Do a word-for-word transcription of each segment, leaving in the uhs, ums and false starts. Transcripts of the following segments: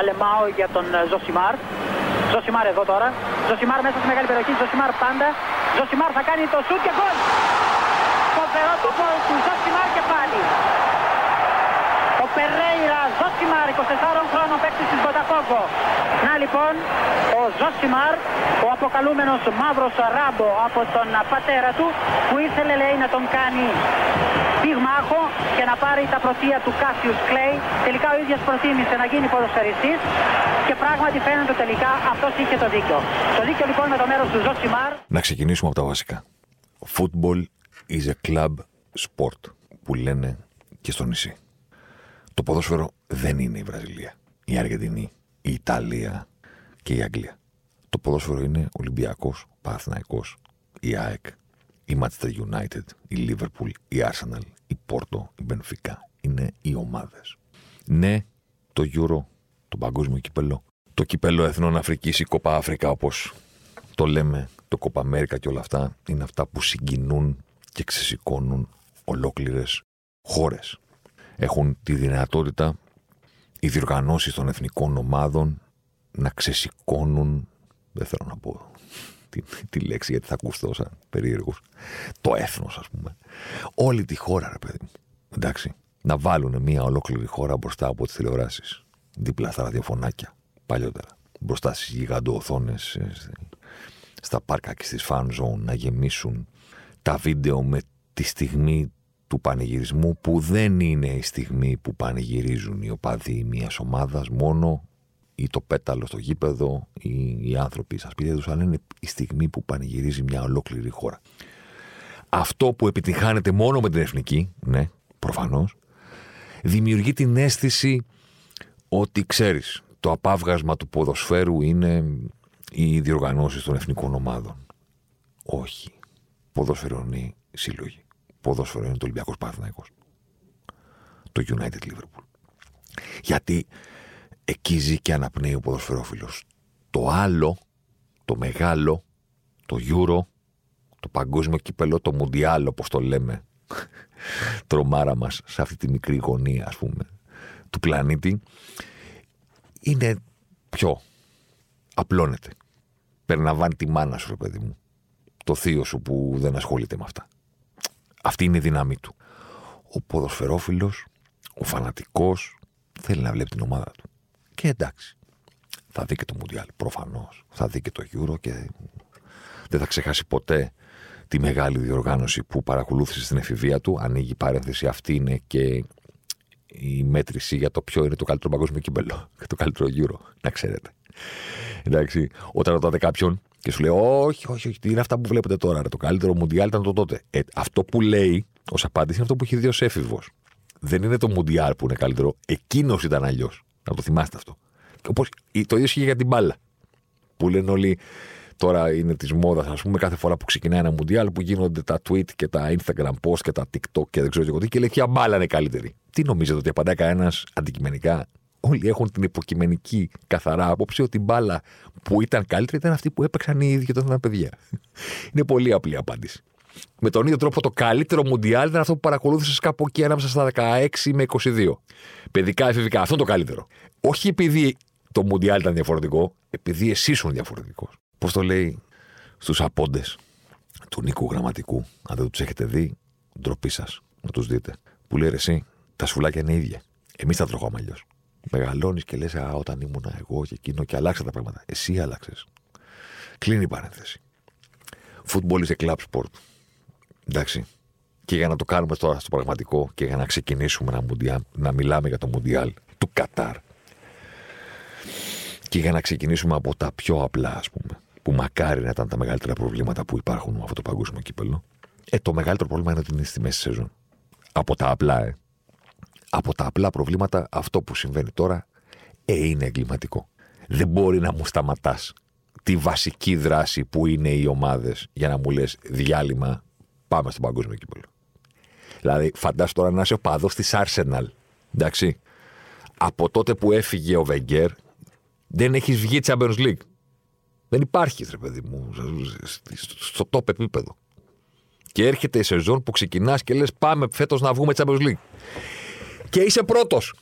Αλεμάω για τον Zosimar. Zosimar εδώ τώρα. Zosimar μέσα στη μεγάλη περιοχή. Zosimar πάντα. Zosimar θα κάνει το σουτ και γκολ. Φοβερό το γκολ του Zosimar και πάλι. Ο Περέιρα Zosimar, είκοσι τεσσάρων χρόνων παίκτης της Βοτακόβο. Να λοιπόν, ο Zosimar, ο αποκαλούμενος μαύρος ράμπο από τον πατέρα του, που ήθελε λέει να τον κάνει πυγμάχο και να πάρει τα πρωτεία του Cassius Clay. Τελικά ο ίδιος προτίμησε να γίνει ποδοσφαιριστής και πράγματι φαίνεται τελικά αυτός είχε το δίκιο. Το δίκιο λοιπόν με το μέρος του Zosimar. Να ξεκινήσουμε από τα βασικά. Football is a club sport, που λένε και στο νησί. Το ποδόσφαιρο δεν είναι η Βραζιλία, η Αργεντινή, η Ιταλία και η Αγγλία. Το ποδόσφαιρο είναι Ολυμπιακός, Παναθηναϊκός, η ΑΕΚ, η Manchester United, η Liverpool, η Arsenal, η Πόρτο, η Μπενφικά. Είναι οι ομάδες. Ναι, το Euro, το παγκόσμιο κύπελο, το κύπελο Εθνών Αφρικής, η Κόπα Αφρικα όπως το λέμε, το Κόπα Αμέρικα και όλα αυτά είναι αυτά που συγκινούν και ξεσηκώνουν ολόκληρες χώρες. Έχουν τη δυνατότητα οι διοργανώσεις των εθνικών ομάδων να ξεσηκώνουν, δεν θέλω να πω τη, τη λέξη γιατί θα ακουστώ σαν περίεργος, το έθνος ας πούμε. Όλη τη χώρα ρε παιδί μου, εντάξει, να βάλουν μια ολόκληρη χώρα μπροστά από τις τηλεοράσεις, δίπλα στα ραδιοφωνάκια παλιότερα, μπροστά στις γιγαντοοθόνες, στα πάρκα και στις fan zone, να γεμίσουν τα βίντεο με τη στιγμή του πανηγυρισμού, που δεν είναι η στιγμή που πανηγυρίζουν οι οπαδοί μιας ομάδας μόνο, ή το πέταλο στο γήπεδο, ή οι άνθρωποι στα σπίτια τους, αλλά είναι η στιγμή που πανηγυρίζει μια ολόκληρη χώρα. Αυτό που επιτυγχάνεται μόνο με την εθνική, ναι, προφανώς, δημιουργεί την αίσθηση ότι, ξέρεις, το απάβγασμα του ποδοσφαίρου είναι οι διοργανώσεις των εθνικών ομάδων. Όχι. Ποδοσφαιρονοί σύλλογοι. Ποδόσφαιρο είναι το Ολυμπιακός Παναθηναϊκός. Το United Liverpool. Γιατί εκεί ζει και αναπνέει ο ποδοσφαιρόφιλος. Το άλλο, το μεγάλο, το Euro, το παγκόσμιο κύπελο, το Μουντιάλ, όπως το λέμε, τρομάρα μας σε αυτή τη μικρή γωνία, ας πούμε, του πλανήτη, είναι πιο. Απλώνεται. Περναβάνει τη μάνα σου, ρε παιδί μου. Το θείο σου που δεν ασχολείται με αυτά. Αυτή είναι η δύναμη του. Ο ποδοσφαιρόφιλος, ο φανατικός, θέλει να βλέπει την ομάδα του. Και εντάξει, θα δει και το Μουντιάλ, προφανώς. Θα δει και το Euro και δεν θα ξεχάσει ποτέ τη μεγάλη διοργάνωση που παρακολούθησε στην εφηβεία του. Ανοίγει παρένθεση, αυτή είναι και η μέτρηση για το ποιο είναι το καλύτερο παγκόσμιο κύπελλο και το καλύτερο Euro, να ξέρετε. Εντάξει, όταν ρωτάτε κάποιον και σου λέει, όχι, όχι, όχι, τι είναι αυτά που βλέπετε τώρα. Ρε, το καλύτερο Μουντιάλ ήταν το τότε. Ε, αυτό που λέει ως απάντηση είναι αυτό που έχει δει ως έφηβος. Δεν είναι το Μουντιάλ που είναι καλύτερο. Εκείνος ήταν αλλιώς. Να το θυμάστε αυτό. Όπως το ίδιο είχε για την μπάλα. Που λένε όλοι, τώρα είναι της μόδας, ας πούμε, κάθε φορά που ξεκινάει ένα Μουντιάλ που γίνονται τα tweet και τα Instagram post και τα TikTok και δεν ξέρω εγώ τι. Και λέει, ποια μπάλα είναι καλύτερη. Τι νομίζετε ότι απαντάει κανένας αντικειμενικά? Όλοι έχουν την υποκειμενική καθαρά άποψη ότι η μπάλα που ήταν καλύτερη ήταν αυτή που έπαιξαν οι ίδιοι όταν ήταν παιδιά. Είναι πολύ απλή απάντηση. Με τον ίδιο τρόπο, το καλύτερο Μουντιάλ ήταν αυτό που παρακολούθησες κάπου εκεί ανάμεσα στα δεκαέξι με είκοσι δύο. Παιδικά, εφηβικά. Αυτό είναι το καλύτερο. Όχι επειδή το Μουντιάλ ήταν διαφορετικό, επειδή εσύ ήσουν διαφορετικός. Πώς το λέει στους απόντες του Νίκου Γραμματικού, αν δεν τους έχετε δει, ντροπή σας να τους δείτε. Που λέει, εσύ, τα σουβλάκια είναι ίδια. Εμείς τα τρώγαμε αλλιώς. Μεγαλώνεις και λες, α, όταν ήμουνα εγώ και εκείνο και αλλάξα τα πράγματα. Εσύ άλλαξες. Κλείνει η παρένθεση. Football is a club sport. Εντάξει. Και για να το κάνουμε τώρα στο πραγματικό και για να ξεκινήσουμε να, μουντια... να μιλάμε για το Μουντιάλ του Κατάρ. Και για να ξεκινήσουμε από τα πιο απλά, ας πούμε, που μακάρι να ήταν τα μεγαλύτερα προβλήματα που υπάρχουν με αυτό το παγκόσμιο κύπελλο. Ε, το μεγαλύτερο πρόβλημα είναι ότι είναι στη μέση σεζόν. Από τα απλά, ε. Από τα απλά προβλήματα, αυτό που συμβαίνει τώρα ε, είναι εγκληματικό. Δεν μπορεί να μου σταματάς τη βασική δράση που είναι οι ομάδες για να μου λες διάλειμμα, πάμε στον παγκόσμιο κύπελλο. Δηλαδή, φαντάσου τώρα να είσαι οπαδός της Arsenal. Εντάξει. Από τότε που έφυγε ο Βεγγέρ, δεν έχεις βγει Champions League. Δεν υπάρχει, ρε παιδί μου, στο top επίπεδο. Και έρχεται η σεζόν που ξεκινάς και λες, πάμε φέτος να βγούμε Champions League. Και είσαι πρώτος.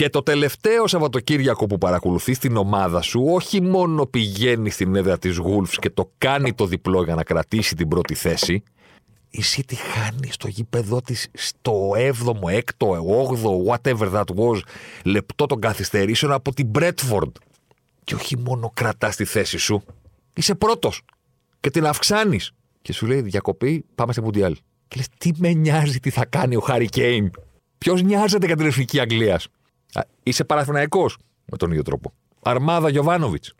Και το τελευταίο Σαββατοκύριακο που παρακολουθείς την ομάδα σου, όχι μόνο πηγαίνει στην έδρα της Wolves και το κάνει το διπλό για να κρατήσει την πρώτη θέση, η City χάνει στο γήπεδό της στο έβδομο, έκτο, όγδοο, whatever that was, λεπτό των καθυστερήσεων από την Brentford. Και όχι μόνο κρατάς τη θέση σου, είσαι πρώτος και την αυξάνεις. Και σου λέει διακοπή, πάμε σε Μουντιάλ. Και λες, τι με νοιάζει τι θα κάνει ο Χάρι Κέιν. Ποιος νοιάζεται για την εθνική Αγγλίας. Είσαι Παναθηναϊκός με τον ίδιο τρόπο. Αρμάδα Γιοβάνοβιτς.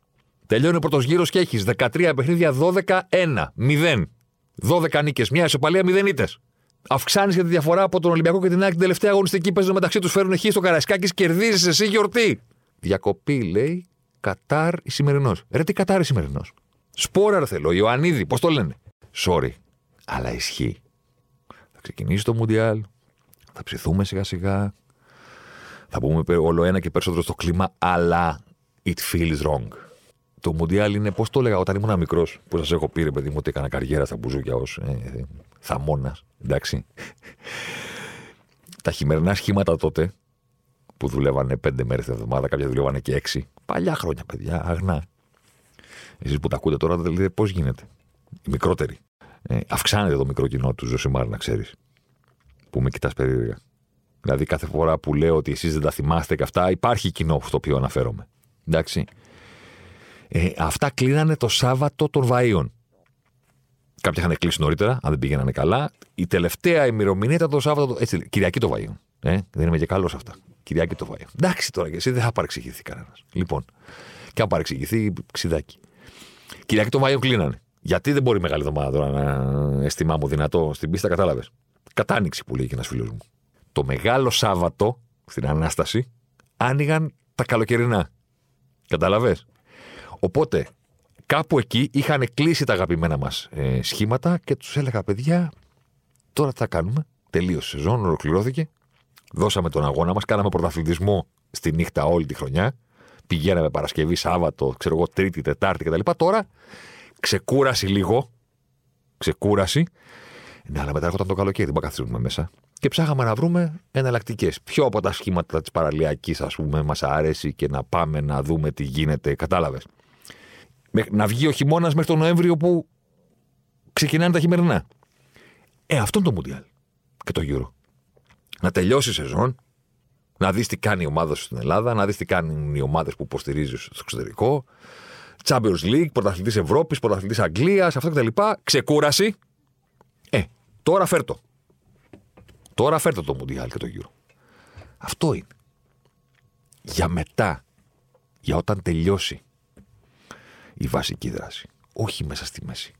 Τελειώνει ο πρώτος γύρος και έχεις δεκατρία παιχνίδια, δώδεκα ένα μηδέν. δώδεκα νίκες, μια ισοπαλία, μηδέν ήττες. Αυξάνεις για τη διαφορά από τον Ολυμπιακό και την ΑΕΚ την τελευταία αγωνιστική. Παίζουν μεταξύ τους, φέρουν χ στο Καραϊσκάκη, κερδίζεις εσύ γιορτή. Διακοπή λέει Κατάρ η σημερινός. Ρε τι Κατάρ η σημερινός. Σπόρα θέλω, Ιωαννίδη, πώς το λένε. Sorry, αλλά ισχύει. Θα ξεκινήσει το Μουντιάλ, θα ψηθούμε σιγά σιγά. Θα πούμε όλο ένα και περισσότερο στο κλίμα, αλλά it feels wrong. Το Μουντιάλ είναι, πώς το έλεγα όταν ήμουν μικρός, που σας έχω πει ρε παιδί μου, ότι έκανα καριέρα στα μπουζούκια ως ε, ε, θαμώνας, εντάξει. Τα χειμερινά σχήματα τότε, που δουλεύανε πέντε μέρες την εβδομάδα, κάποια δουλεύανε και έξι. Παλιά χρόνια, παιδιά, αγνά. Εσείς που τα ακούτε τώρα, δηλαδή πώς γίνεται. Οι μικρότεροι. Ε, αυξάνεται το μικρό κοινό του Zosimar, να ξέρεις. Που με κοιτάς περίεργα. Δηλαδή, κάθε φορά που λέω ότι εσείς δεν τα θυμάστε και αυτά, υπάρχει κοινό στο οποίο αναφέρομαι. Εντάξει. Ε, αυτά κλείνανε το Σάββατο των Βαΐων. Κάποια είχαν κλείσει νωρίτερα, αν δεν πήγαιναν καλά. Η τελευταία ημερομηνία ήταν το Σάββατο. Έτσι, Κυριακή των Βαΐων. Ε, δεν είμαι και καλός αυτά. Κυριακή των Βαΐων. Εντάξει τώρα και εσύ, δεν θα παρεξηγηθεί κανένας. Λοιπόν. Και αν παρεξηγηθεί, ξυδάκι. Κυριακή των Βαΐων κλείνανε. Γιατί δεν μπορεί μεγάλη εβδομάδα τώρα να αισθημά μου δυνατό στην πίστα, κατάλαβες. Κατάνοιξη που λέει και ένας φίλος μου. Το μεγάλο Σάββατο, στην Ανάσταση, άνοιγαν τα καλοκαιρινά. Καταλαβες. Οπότε, κάπου εκεί είχαν κλείσει τα αγαπημένα μας ε, σχήματα και τους έλεγα, παιδιά, τώρα τι θα κάνουμε. Τελείωσε η σεζόν, ολοκληρώθηκε. Δώσαμε τον αγώνα μας, κάναμε πρωταθλητισμό στη νύχτα όλη τη χρονιά. Πηγαίναμε Παρασκευή, Σάββατο, ξέρω εγώ, Τρίτη, Τετάρτη κτλ. Τώρα, ξεκούραση λίγο. Ξεκούραση. Ναι, αλλά μετά έρχονταν το καλοκαίρι, δεν μπορούμε να καθίσουμε μέσα. Και ψάχαμε να βρούμε εναλλακτικές. Ποιο από τα σχήματα της παραλιακής, ας πούμε, μας αρέσει και να πάμε να δούμε τι γίνεται. Κατάλαβες. Να βγει ο χειμώνας μέχρι τον Νοέμβριο που ξεκινάνε τα χειμερινά. Ε, αυτό είναι το Μουντιάλ και το Euro. Να τελειώσει η σεζόν, να δεις τι κάνει η ομάδα σου στην Ελλάδα, να δεις τι κάνουν οι ομάδες που υποστηρίζεις στο εξωτερικό. Champions League, πρωταθλητής Ευρώπης, πρωταθλητής Αγγλίας, αυτό κτλ. Ξεκούραση. Ε, τώρα φέρτο. Τώρα φέρτε το Μουντιάλ και το Euro. Αυτό είναι. Για μετά, για όταν τελειώσει η βασική δράση. Όχι μέσα στη μέση.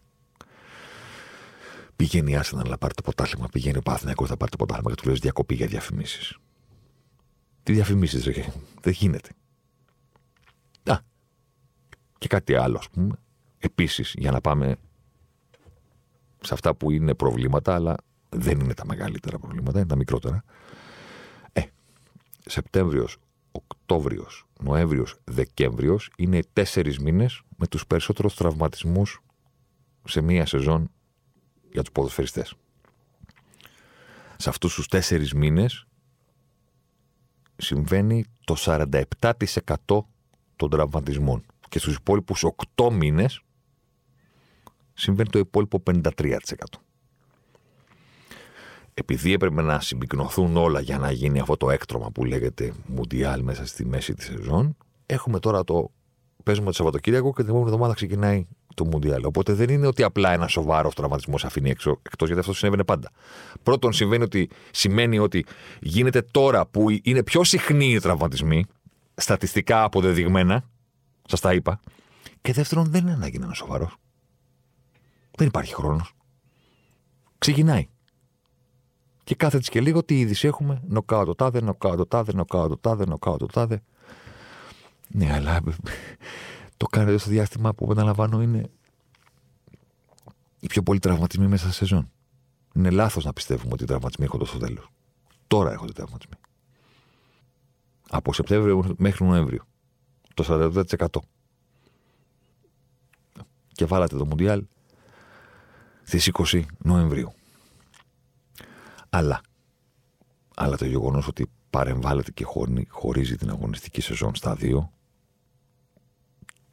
Πηγαίνει η Arsenal να πάρει το ποτάθλημα, πηγαίνει ο Παναθηναϊκός να πάρει το ποτάθλημα και του λες διακοπή για διαφημίσεις. Τι διαφημίσεις, ρε, δεν γίνεται. Α, και κάτι άλλο, ας πούμε. Επίσης, για να πάμε σε αυτά που είναι προβλήματα, αλλά δεν είναι τα μεγαλύτερα προβλήματα, είναι τα μικρότερα. Ε, Σεπτέμβριος, Οκτώβριος, Νοέμβριος, Δεκέμβριος είναι οι τέσσερις μήνες με τους περισσότερους τραυματισμούς σε μία σεζόν για τους ποδοσφαιριστές. Σε αυτούς τους τέσσερις μήνες συμβαίνει το σαράντα επτά τοις εκατό των τραυματισμών και στους υπόλοιπους οκτώ μήνες συμβαίνει το υπόλοιπο πενήντα τρία τοις εκατό. Επειδή έπρεπε να συμπυκνωθούν όλα για να γίνει αυτό το έκτρωμα που λέγεται Μουντιάλ μέσα στη μέση της σεζόν, έχουμε τώρα το. Παίζουμε το Σαββατοκύριακο και την επόμενη εβδομάδα ξεκινάει το Μουντιάλ. Οπότε δεν είναι ότι απλά ένα σοβαρό τραυματισμό αφήνει έξω, εκτός γιατί αυτό συνέβαινε πάντα. Πρώτον, συμβαίνει ότι σημαίνει ότι γίνεται τώρα που είναι πιο συχνοί οι τραυματισμοί, στατιστικά αποδεδειγμένα, σας τα είπα. Και δεύτερον, δεν είναι ανάγκη να είναι σοβαρό. Δεν υπάρχει χρόνο. Ξεκινάει. Και κάθετες και λίγο, τι είδηση έχουμε, νοκάω το τάδε, νοκάω το τάδε, νοκάω το τάδε, νοκάω το τάδε. Ναι, αλλά το κάνετε στο διάστημα που επαναλαμβάνω είναι οι πιο πολλοί τραυματισμοί μέσα στη σεζόν. Είναι λάθος να πιστεύουμε ότι οι τραυματισμοί έρχονται στο τέλος. Τώρα έρχονται οι τραυματισμοί. Από Σεπτέμβριο μέχρι Νοέμβριο. Το σαράντα επτά τοις εκατό. Και βάλατε το Μουντιάλ στις είκοσι Νοεμβρίου. Αλλά, αλλά το γεγονός ότι παρεμβάλλεται και χωρίζει την αγωνιστική σεζόν στα δύο.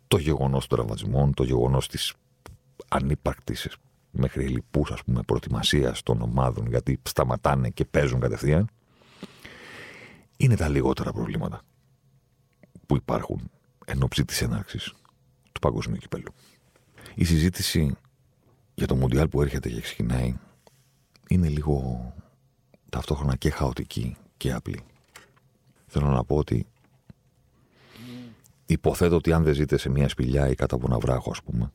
Το γεγονός των τραυματισμών, το γεγονός της ανύπαρκτης μέχρι λοιπούς, ας πούμε, προετοιμασίας των ομάδων, γιατί σταματάνε και παίζουν κατευθείαν, είναι τα λιγότερα προβλήματα που υπάρχουν εν ώψη της έναρξης του παγκοσμίου κυπέλλου. Η συζήτηση για το Μουντιάλ που έρχεται και ξεκινάει είναι λίγο ταυτόχρονα και χαοτική και απλή. Θέλω να πω ότι υποθέτω ότι αν δεν ζείτε σε μια σπηλιά ή κάτω από ένα βράχο, ας πούμε,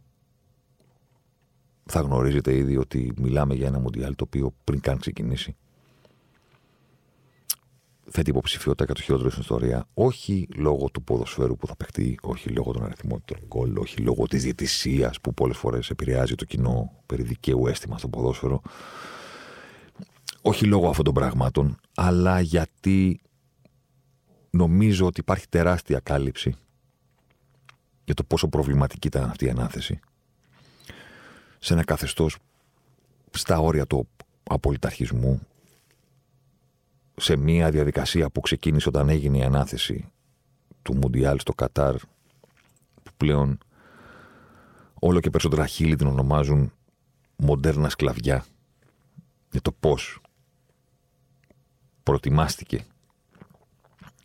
θα γνωρίζετε ήδη ότι μιλάμε για ένα Μουντιάλ το οποίο πριν καν ξεκινήσει θέτει υποψηφιότητα για το χειρότερο στην ιστορία, όχι λόγω του ποδοσφαίρου που θα παιχτεί, όχι λόγω των αριθμών των γκολ, όχι λόγω της διαιτησίας που πολλές φορές επηρεάζει το κοινό περί δικαίου αίσθημα στο ποδόσφαιρο, όχι λόγω αυτών των πραγμάτων, αλλά γιατί νομίζω ότι υπάρχει τεράστια κάλυψη για το πόσο προβληματική ήταν αυτή η ανάθεση σε ένα καθεστώς στα όρια του απολυταρχισμού, σε μια διαδικασία που ξεκίνησε όταν έγινε η ανάθεση του Μουντιάλ στο Κατάρ, που πλέον όλο και περισσότερα χείλη την ονομάζουν μοντέρνα σκλαβιά, για το πώς προετοιμάστηκε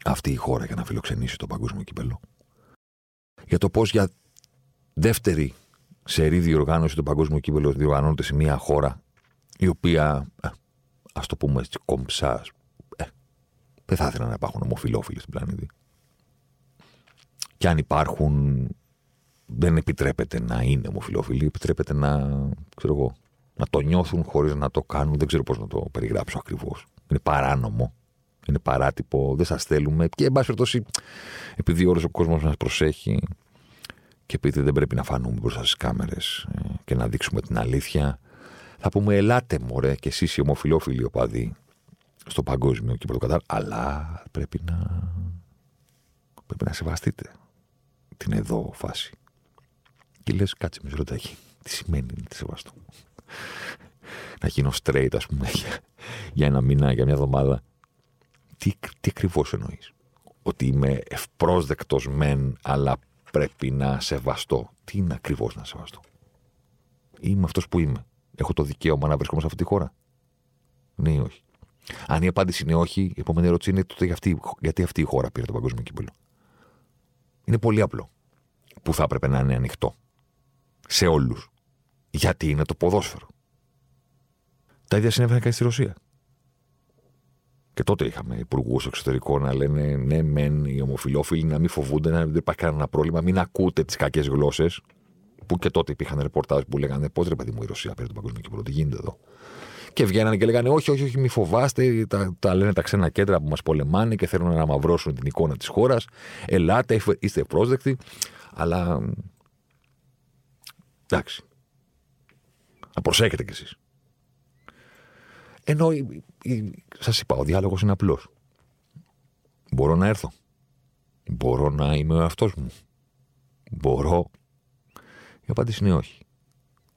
αυτή η χώρα για να φιλοξενήσει το παγκόσμιο κύπελλο, για το πώς για δεύτερη σερή διοργάνωση του παγκόσμιου κύπελλου διοργανώνεται σε μια χώρα η οποία, ε, ας το πούμε έτσι κομψά, ε, δεν θα ήθελα να υπάρχουν ομοφυλόφιλοι στην πλανήτη, και αν υπάρχουν δεν επιτρέπεται να είναι ομοφυλόφιλοι, επιτρέπεται να, ξέρω εγώ, να το νιώθουν χωρίς να το κάνουν. Δεν ξέρω πώς να το περιγράψω ακριβώς. Είναι παράνομο, είναι παράτυπο, δεν σας θέλουμε. Και εν πάση περιπτώσει, επειδή όλος ο κόσμος μας προσέχει και επειδή δεν πρέπει να φανούμε μπροστά στις κάμερες και να δείξουμε την αλήθεια, θα πούμε: ελάτε μωρέ και εσείς οι ομοφυλόφιλοι οπαδοί στο παγκόσμιο και πρωτοκατάρ, αλλά πρέπει να, πρέπει να σεβαστείτε την εδώ φάση. Και λες: κάτσε με ρωτάκι, τι σημαίνει να τη σεβαστώ? Να γίνω straight, ας πούμε, για, για ένα μήνα, για μια εβδομάδα? Τι, τι ακριβώς εννοείς? Ότι είμαι ευπρόσδεκτος μεν, αλλά πρέπει να σεβαστώ? Τι είναι ακριβώς να σεβαστώ? Είμαι αυτός που είμαι. Έχω το δικαίωμα να βρισκόμαι σε αυτή τη χώρα? Ναι ή όχι? Αν η απάντηση είναι όχι, η επόμενη ερώτηση είναι τότε γιατί, γιατί αυτή η χώρα πήρε το παγκόσμιο κύπελλο. Είναι πολύ απλό που θα έπρεπε να είναι ανοιχτό σε όλους, γιατί είναι το ποδόσφαιρο. Τα ίδια συνέβαιναν και στη Ρωσία. Και τότε είχαμε υπουργούς εξωτερικών να λένε: ναι, μεν οι ομοφυλόφιλοι να μην φοβούνται, να μην υπάρχει κανένα πρόβλημα, μην ακούτε τις κακές γλώσσες. Που και τότε υπήρχαν ρεπορτάζ που λέγανε: πώς ρε παιδί μου, η Ρωσία πήρε το παγκόσμιο κύπελλο, τι γίνεται εδώ? Και βγαίνανε και λέγανε: όχι, όχι, όχι, μη φοβάστε, τα, τα λένε τα ξένα κέντρα που μας πολεμάνε και θέλουν να μαυρώσουν την εικόνα της χώρας. Ελάτε, είστε ευπρόσδεκτοι, αλλά. Εντάξει. Να προσέχετε κι εσείς. Ενώ σας είπα, ο διάλογος είναι απλός. Μπορώ να έρθω. Μπορώ να είμαι ο εαυτός μου? Μπορώ? Η απάντηση είναι όχι.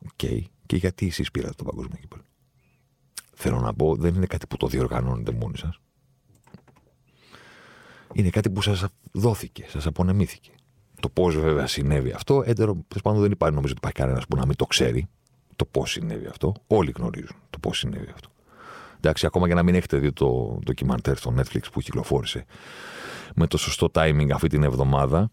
Οκ. Okay. Και γιατί εσείς πήρατε το παγκόσμιο κύπελλο? Θέλω να πω, δεν είναι κάτι που το διοργανώνετε μόνοι σας. Είναι κάτι που σας δόθηκε, σας απονεμήθηκε. Το πώς βέβαια συνέβη αυτό, έντερο, πάντων δεν υπάρχει, νομίζω ότι υπάρχει κανένας που να μην το ξέρει το πώς συνέβη αυτό. Όλοι γνωρίζουν το πώς συνέβη αυτό. Εντάξει, ακόμα και να μην έχετε δει το ντοκιμαντέρ στο Netflix που κυκλοφόρησε με το σωστό timing αυτή την εβδομάδα,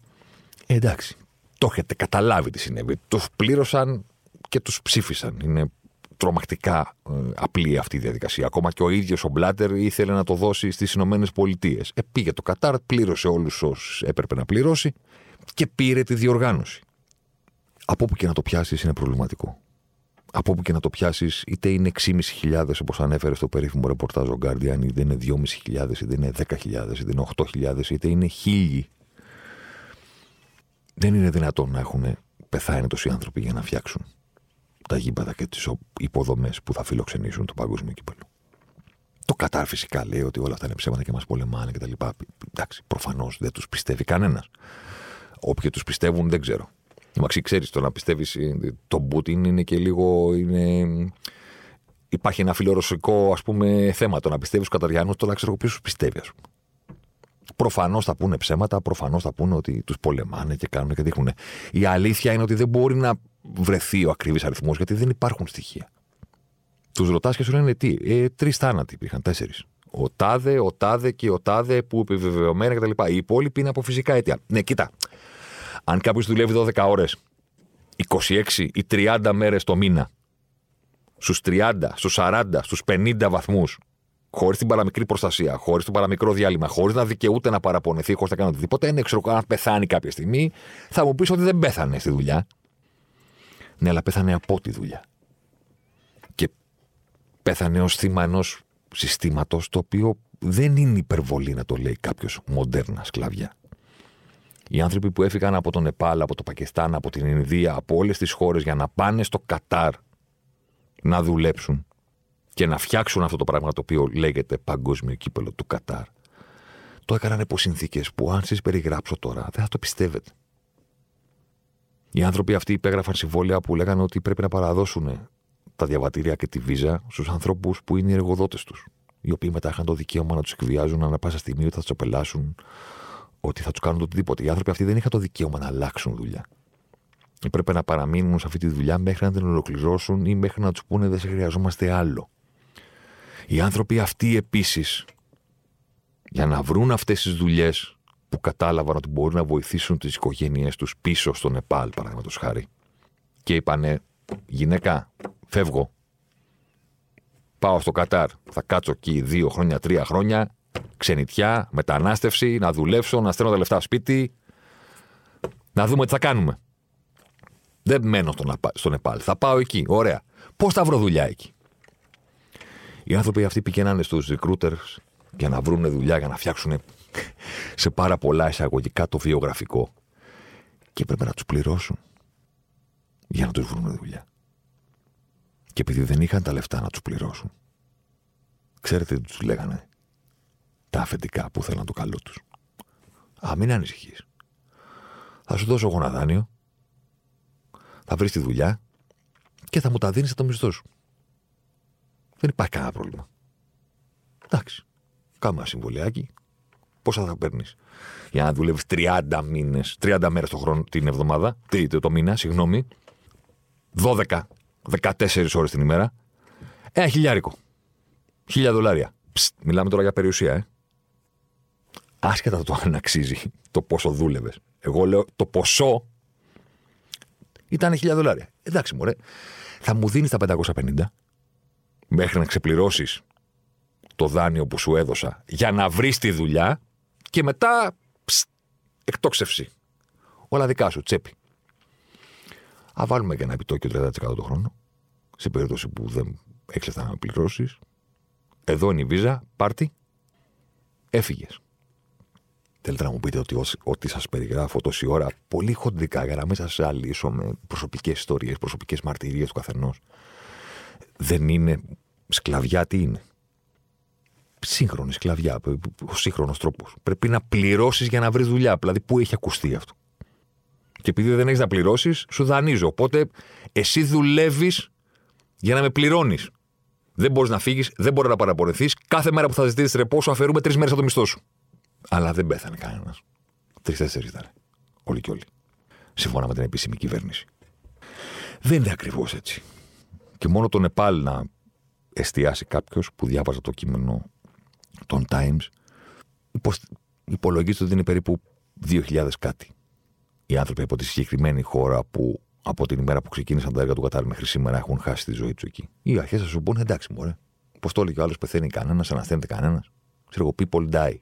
εντάξει, το έχετε καταλάβει τι συνέβη. Τους πλήρωσαν και τους ψήφισαν. Είναι τρομακτικά ε, απλή αυτή η διαδικασία. Ακόμα και ο ίδιος ο Μπλάτερ ήθελε να το δώσει στις Ηνωμένες Πολιτείες. Ε, πήγε το Κατάρ, πλήρωσε όλους όσους έπρεπε να πληρώσει και πήρε τη διοργάνωση. Από όπου και να το πιάσεις είναι προβληματικό. Από όπου και να το πιάσεις, είτε είναι έξι χιλιάδες πεντακόσιοι όπως ανέφερε στο περίφημο ρεπορτάζ ο Guardian, είτε είναι δυόμισι χιλιάδες, είτε είναι δέκα χιλιάδες, είτε είναι οκτώ χιλιάδες, είτε είναι χίλιοι. Δεν είναι δυνατόν να έχουν πεθάνει τόσοι άνθρωποι για να φτιάξουν τα γήπεδα και τις υποδομές που θα φιλοξενήσουν το παγκόσμιο κύπελλο. Το Κατάρ φυσικά λέει ότι όλα αυτά είναι ψέματα και μας πολεμάνε κτλ. Εντάξει, προφανώς δεν τους πιστεύει κανένας. Όποιοι τους πιστεύουν δεν ξέρω. Μαξί, ξέρεις, το να πιστεύεις το Πούτιν είναι και λίγο. Είναι... Υπάρχει ένα φιλορωσικό, ας πούμε, θέμα. Το να πιστεύεις του Καταριανού, το να ξέρω ποιος σου πιστεύει, ας πούμε. Προφανώς θα πούνε ψέματα, προφανώς θα πούνε ότι τους πολεμάνε και κάνουν και δείχνουν. Η αλήθεια είναι ότι δεν μπορεί να βρεθεί ο ακριβής αριθμός γιατί δεν υπάρχουν στοιχεία. Τους ρωτάς και σου λένε τι, ε, τρεις θάνατοι υπήρχαν, τέσσερις. Ο τάδε, ο τάδε και ο τάδε που επιβεβαιωμένα κτλ. Οι υπόλοιποι είναι από φυσικά αίτια. Ναι, κοίτα, αν κάποιος δουλεύει δώδεκα ώρες, είκοσι έξι ή τριάντα μέρες το μήνα, στους τριάντα, στους σαράντα, στους πενήντα βαθμούς, χωρίς την παραμικρή προστασία, χωρίς το παραμικρό διάλειμμα, χωρίς να δικαιούται να παραπονεθεί, χωρίς να κάνει οτιδήποτε, είναι εξωτερικό, αν πεθάνει κάποια στιγμή, θα μου πεις ότι δεν πέθανε στη δουλειά. Ναι, αλλά πέθανε από τη δουλειά. Και πέθανε ως θύμα ενός συστήματος το οποίο δεν είναι υπερβολή να το λέει κάποιος μοντέρνα σκλαβιά. Οι άνθρωποι που έφυγαν από τον Νεπάλ, από το Πακιστάν, από την Ινδία, από όλες τις χώρες για να πάνε στο Κατάρ να δουλέψουν και να φτιάξουν αυτό το πράγμα το οποίο λέγεται Παγκόσμιο Κύπελλο του Κατάρ, το έκαναν υπό συνθήκες που αν σας περιγράψω τώρα δεν θα το πιστεύετε. Οι άνθρωποι αυτοί υπέγραφαν συμβόλαια που λέγανε ότι πρέπει να παραδώσουν τα διαβατήρια και τη βίζα στους ανθρώπους που είναι οι εργοδότες τους, οι οποίοι μετά είχαν το δικαίωμα να τους εκβιάζουν ανά πάσα στιγμή, ότι θα τους απελάσουν, ότι θα τους κάνουν οτιδήποτε. Οι άνθρωποι αυτοί δεν είχαν το δικαίωμα να αλλάξουν δουλειά. Πρέπει να παραμείνουν σε αυτή τη δουλειά μέχρι να την ολοκληρώσουν ή μέχρι να τους πούνε δεν σε χρειαζόμαστε άλλο. Οι άνθρωποι αυτοί επίσης, για να βρουν αυτές τις δουλειές που κατάλαβαν ότι μπορούν να βοηθήσουν τις οικογένειές τους πίσω στο Νεπάλ, παραδείγματος χάρη, και είπανε γυναίκα, φεύγω, πάω στο Κατάρ, θα κάτσω εκεί δύο χρόνια, τρία χρόνια, ξενιτιά, μετανάστευση, να δουλέψω, να στέλνω τα λεφτά σπίτι, να δούμε τι θα κάνουμε. Δεν μένω στο Νεπάλ, θα πάω εκεί, ωραία. Πώς θα βρω δουλειά εκεί? Οι άνθρωποι αυτοί πηγαίνανε στους recruiters για να βρουν δουλειά, για να φτιάξουν σε πάρα πολλά εισαγωγικά το βιογραφικό. Και πρέπει να τους πληρώσουν για να τους βρουν δουλειά. Και επειδή δεν είχαν τα λεφτά να τους πληρώσουν, ξέρετε τι τους λέγανε τα αφεντικά που θέλαν το καλό τους? Α, μην ανησυχείς. Θα σου δώσω εγώ ένα δάνειο, θα βρεις τη δουλειά και θα μου τα δίνεις από το μισθό σου. Δεν υπάρχει κανένα πρόβλημα. Εντάξει. Κάμε ένα συμβολιάκι. Πόσα θα παίρνεις? Για να δουλεύεις τριάντα μήνες, τριάντα μέρες το χρόνο, την εβδομάδα, το, το μήνα, συγγνώμη, δώδεκα, δεκατέσσερις ώρες την ημέρα, ένα χιλιάρικο. Χίλια δολάρια. Ψ, μιλάμε τώρα για περιουσία, ε. Άσχετα το αν αξίζει το πόσο δούλευες. Εγώ λέω το ποσό ήταν χίλια δολάρια. Εντάξει, μωρέ. Θα μου δίνεις τα πεντακόσια πενήντα. Μέχρι να ξεπληρώσεις το δάνειο που σου έδωσα για να βρεις τη δουλειά και μετά πσ, εκτόξευση. Όλα δικά σου, τσέπη. Α, βάλουμε και ένα επιτόκιο τριάντα τοις εκατό το χρόνο, σε περίπτωση που δεν έχεις να πληρώσεις. Εδώ είναι η βίζα, πάρτι, έφυγες. Θέλετε να μου πείτε ότι ό,τι σας περιγράφω τόση ώρα, πολύ χοντρικά, για να μην σας αλύσω με προσωπικές ιστορίες, προσωπικές μαρτυρίες του καθενός, δεν είναι σκλαβιά? Τι είναι? Σύγχρονη σκλαβιά, ο σύγχρονος τρόπος. Πρέπει να πληρώσεις για να βρεις δουλειά. Δηλαδή, πού έχει ακουστεί αυτό? Και επειδή δεν έχεις να πληρώσεις, σου δανείζω. Οπότε, εσύ δουλεύεις για να με πληρώνεις. Δεν μπορείς να φύγεις, δεν μπορείς να παραπονεθείς. Κάθε μέρα που θα ζητήσεις ρεπό, σου αφαιρούμε τρεις μέρες από το μισθό σου. Αλλά δεν πέθανε κανένας. Τρεις-τέσσερις ήταν. Όλοι και όλοι. Σύμφωνα με την επίσημη κυβέρνηση. Δεν είναι ακριβώς έτσι. Και μόνο το Νεπάλ να εστιάσει κάποιος που διάβαζε το κείμενο των Times, υπολογίζεται ότι είναι περίπου δύο χιλιάδες κάτι οι άνθρωποι από τη συγκεκριμένη χώρα που από την ημέρα που ξεκίνησαν τα έργα του Κατάρ μέχρι σήμερα έχουν χάσει τη ζωή τους εκεί. Οι αρχές θα σου πούνε εντάξει, μωρέ. Πώς το έλεγε ο άλλος, πεθαίνει κανένας, ανασταίνεται κανένας. Ξέρω εγώ, people die.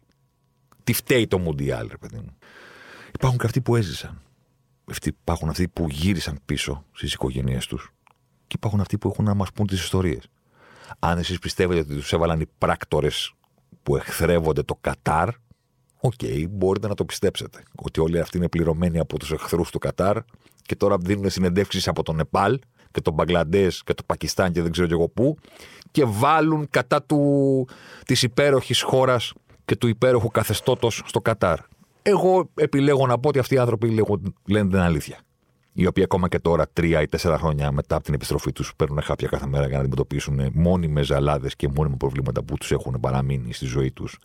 Τι φταίει το Μουντιάλ, ρε παιδί μου? Υπάρχουν και αυτοί που έζησαν. Υπάρχουν αυτοί που γύρισαν πίσω στις οικογένειές τους. Και υπάρχουν αυτοί που έχουν να μας πούν τις ιστορίες. Αν εσείς πιστεύετε ότι τους έβαλαν οι πράκτορες που εχθρεύονται το Κατάρ, οκ, okay, μπορείτε να το πιστέψετε. Ότι όλοι αυτοί είναι πληρωμένοι από τους εχθρούς του Κατάρ και τώρα δίνουν συνεντεύξεις από τον Νεπάλ και τον Μπαγκλαντές και το Πακιστάν και δεν ξέρω και εγώ πού και βάλουν κατά του... της υπέροχης χώρας και του υπέροχου καθεστώτος στο Κατάρ. Εγώ επιλέγω να πω ότι αυτοί οι άνθρωποι λέγουν, λένε την αλήθεια. Οι οποίοι ακόμα και τώρα, τρία ή τέσσερα χρόνια μετά από την επιστροφή τους, παίρνουν χάπια κάθε μέρα για να αντιμετωπίσουν μόνιμες ζαλάδες και μόνιμα προβλήματα που τους έχουν παραμείνει στη ζωή τους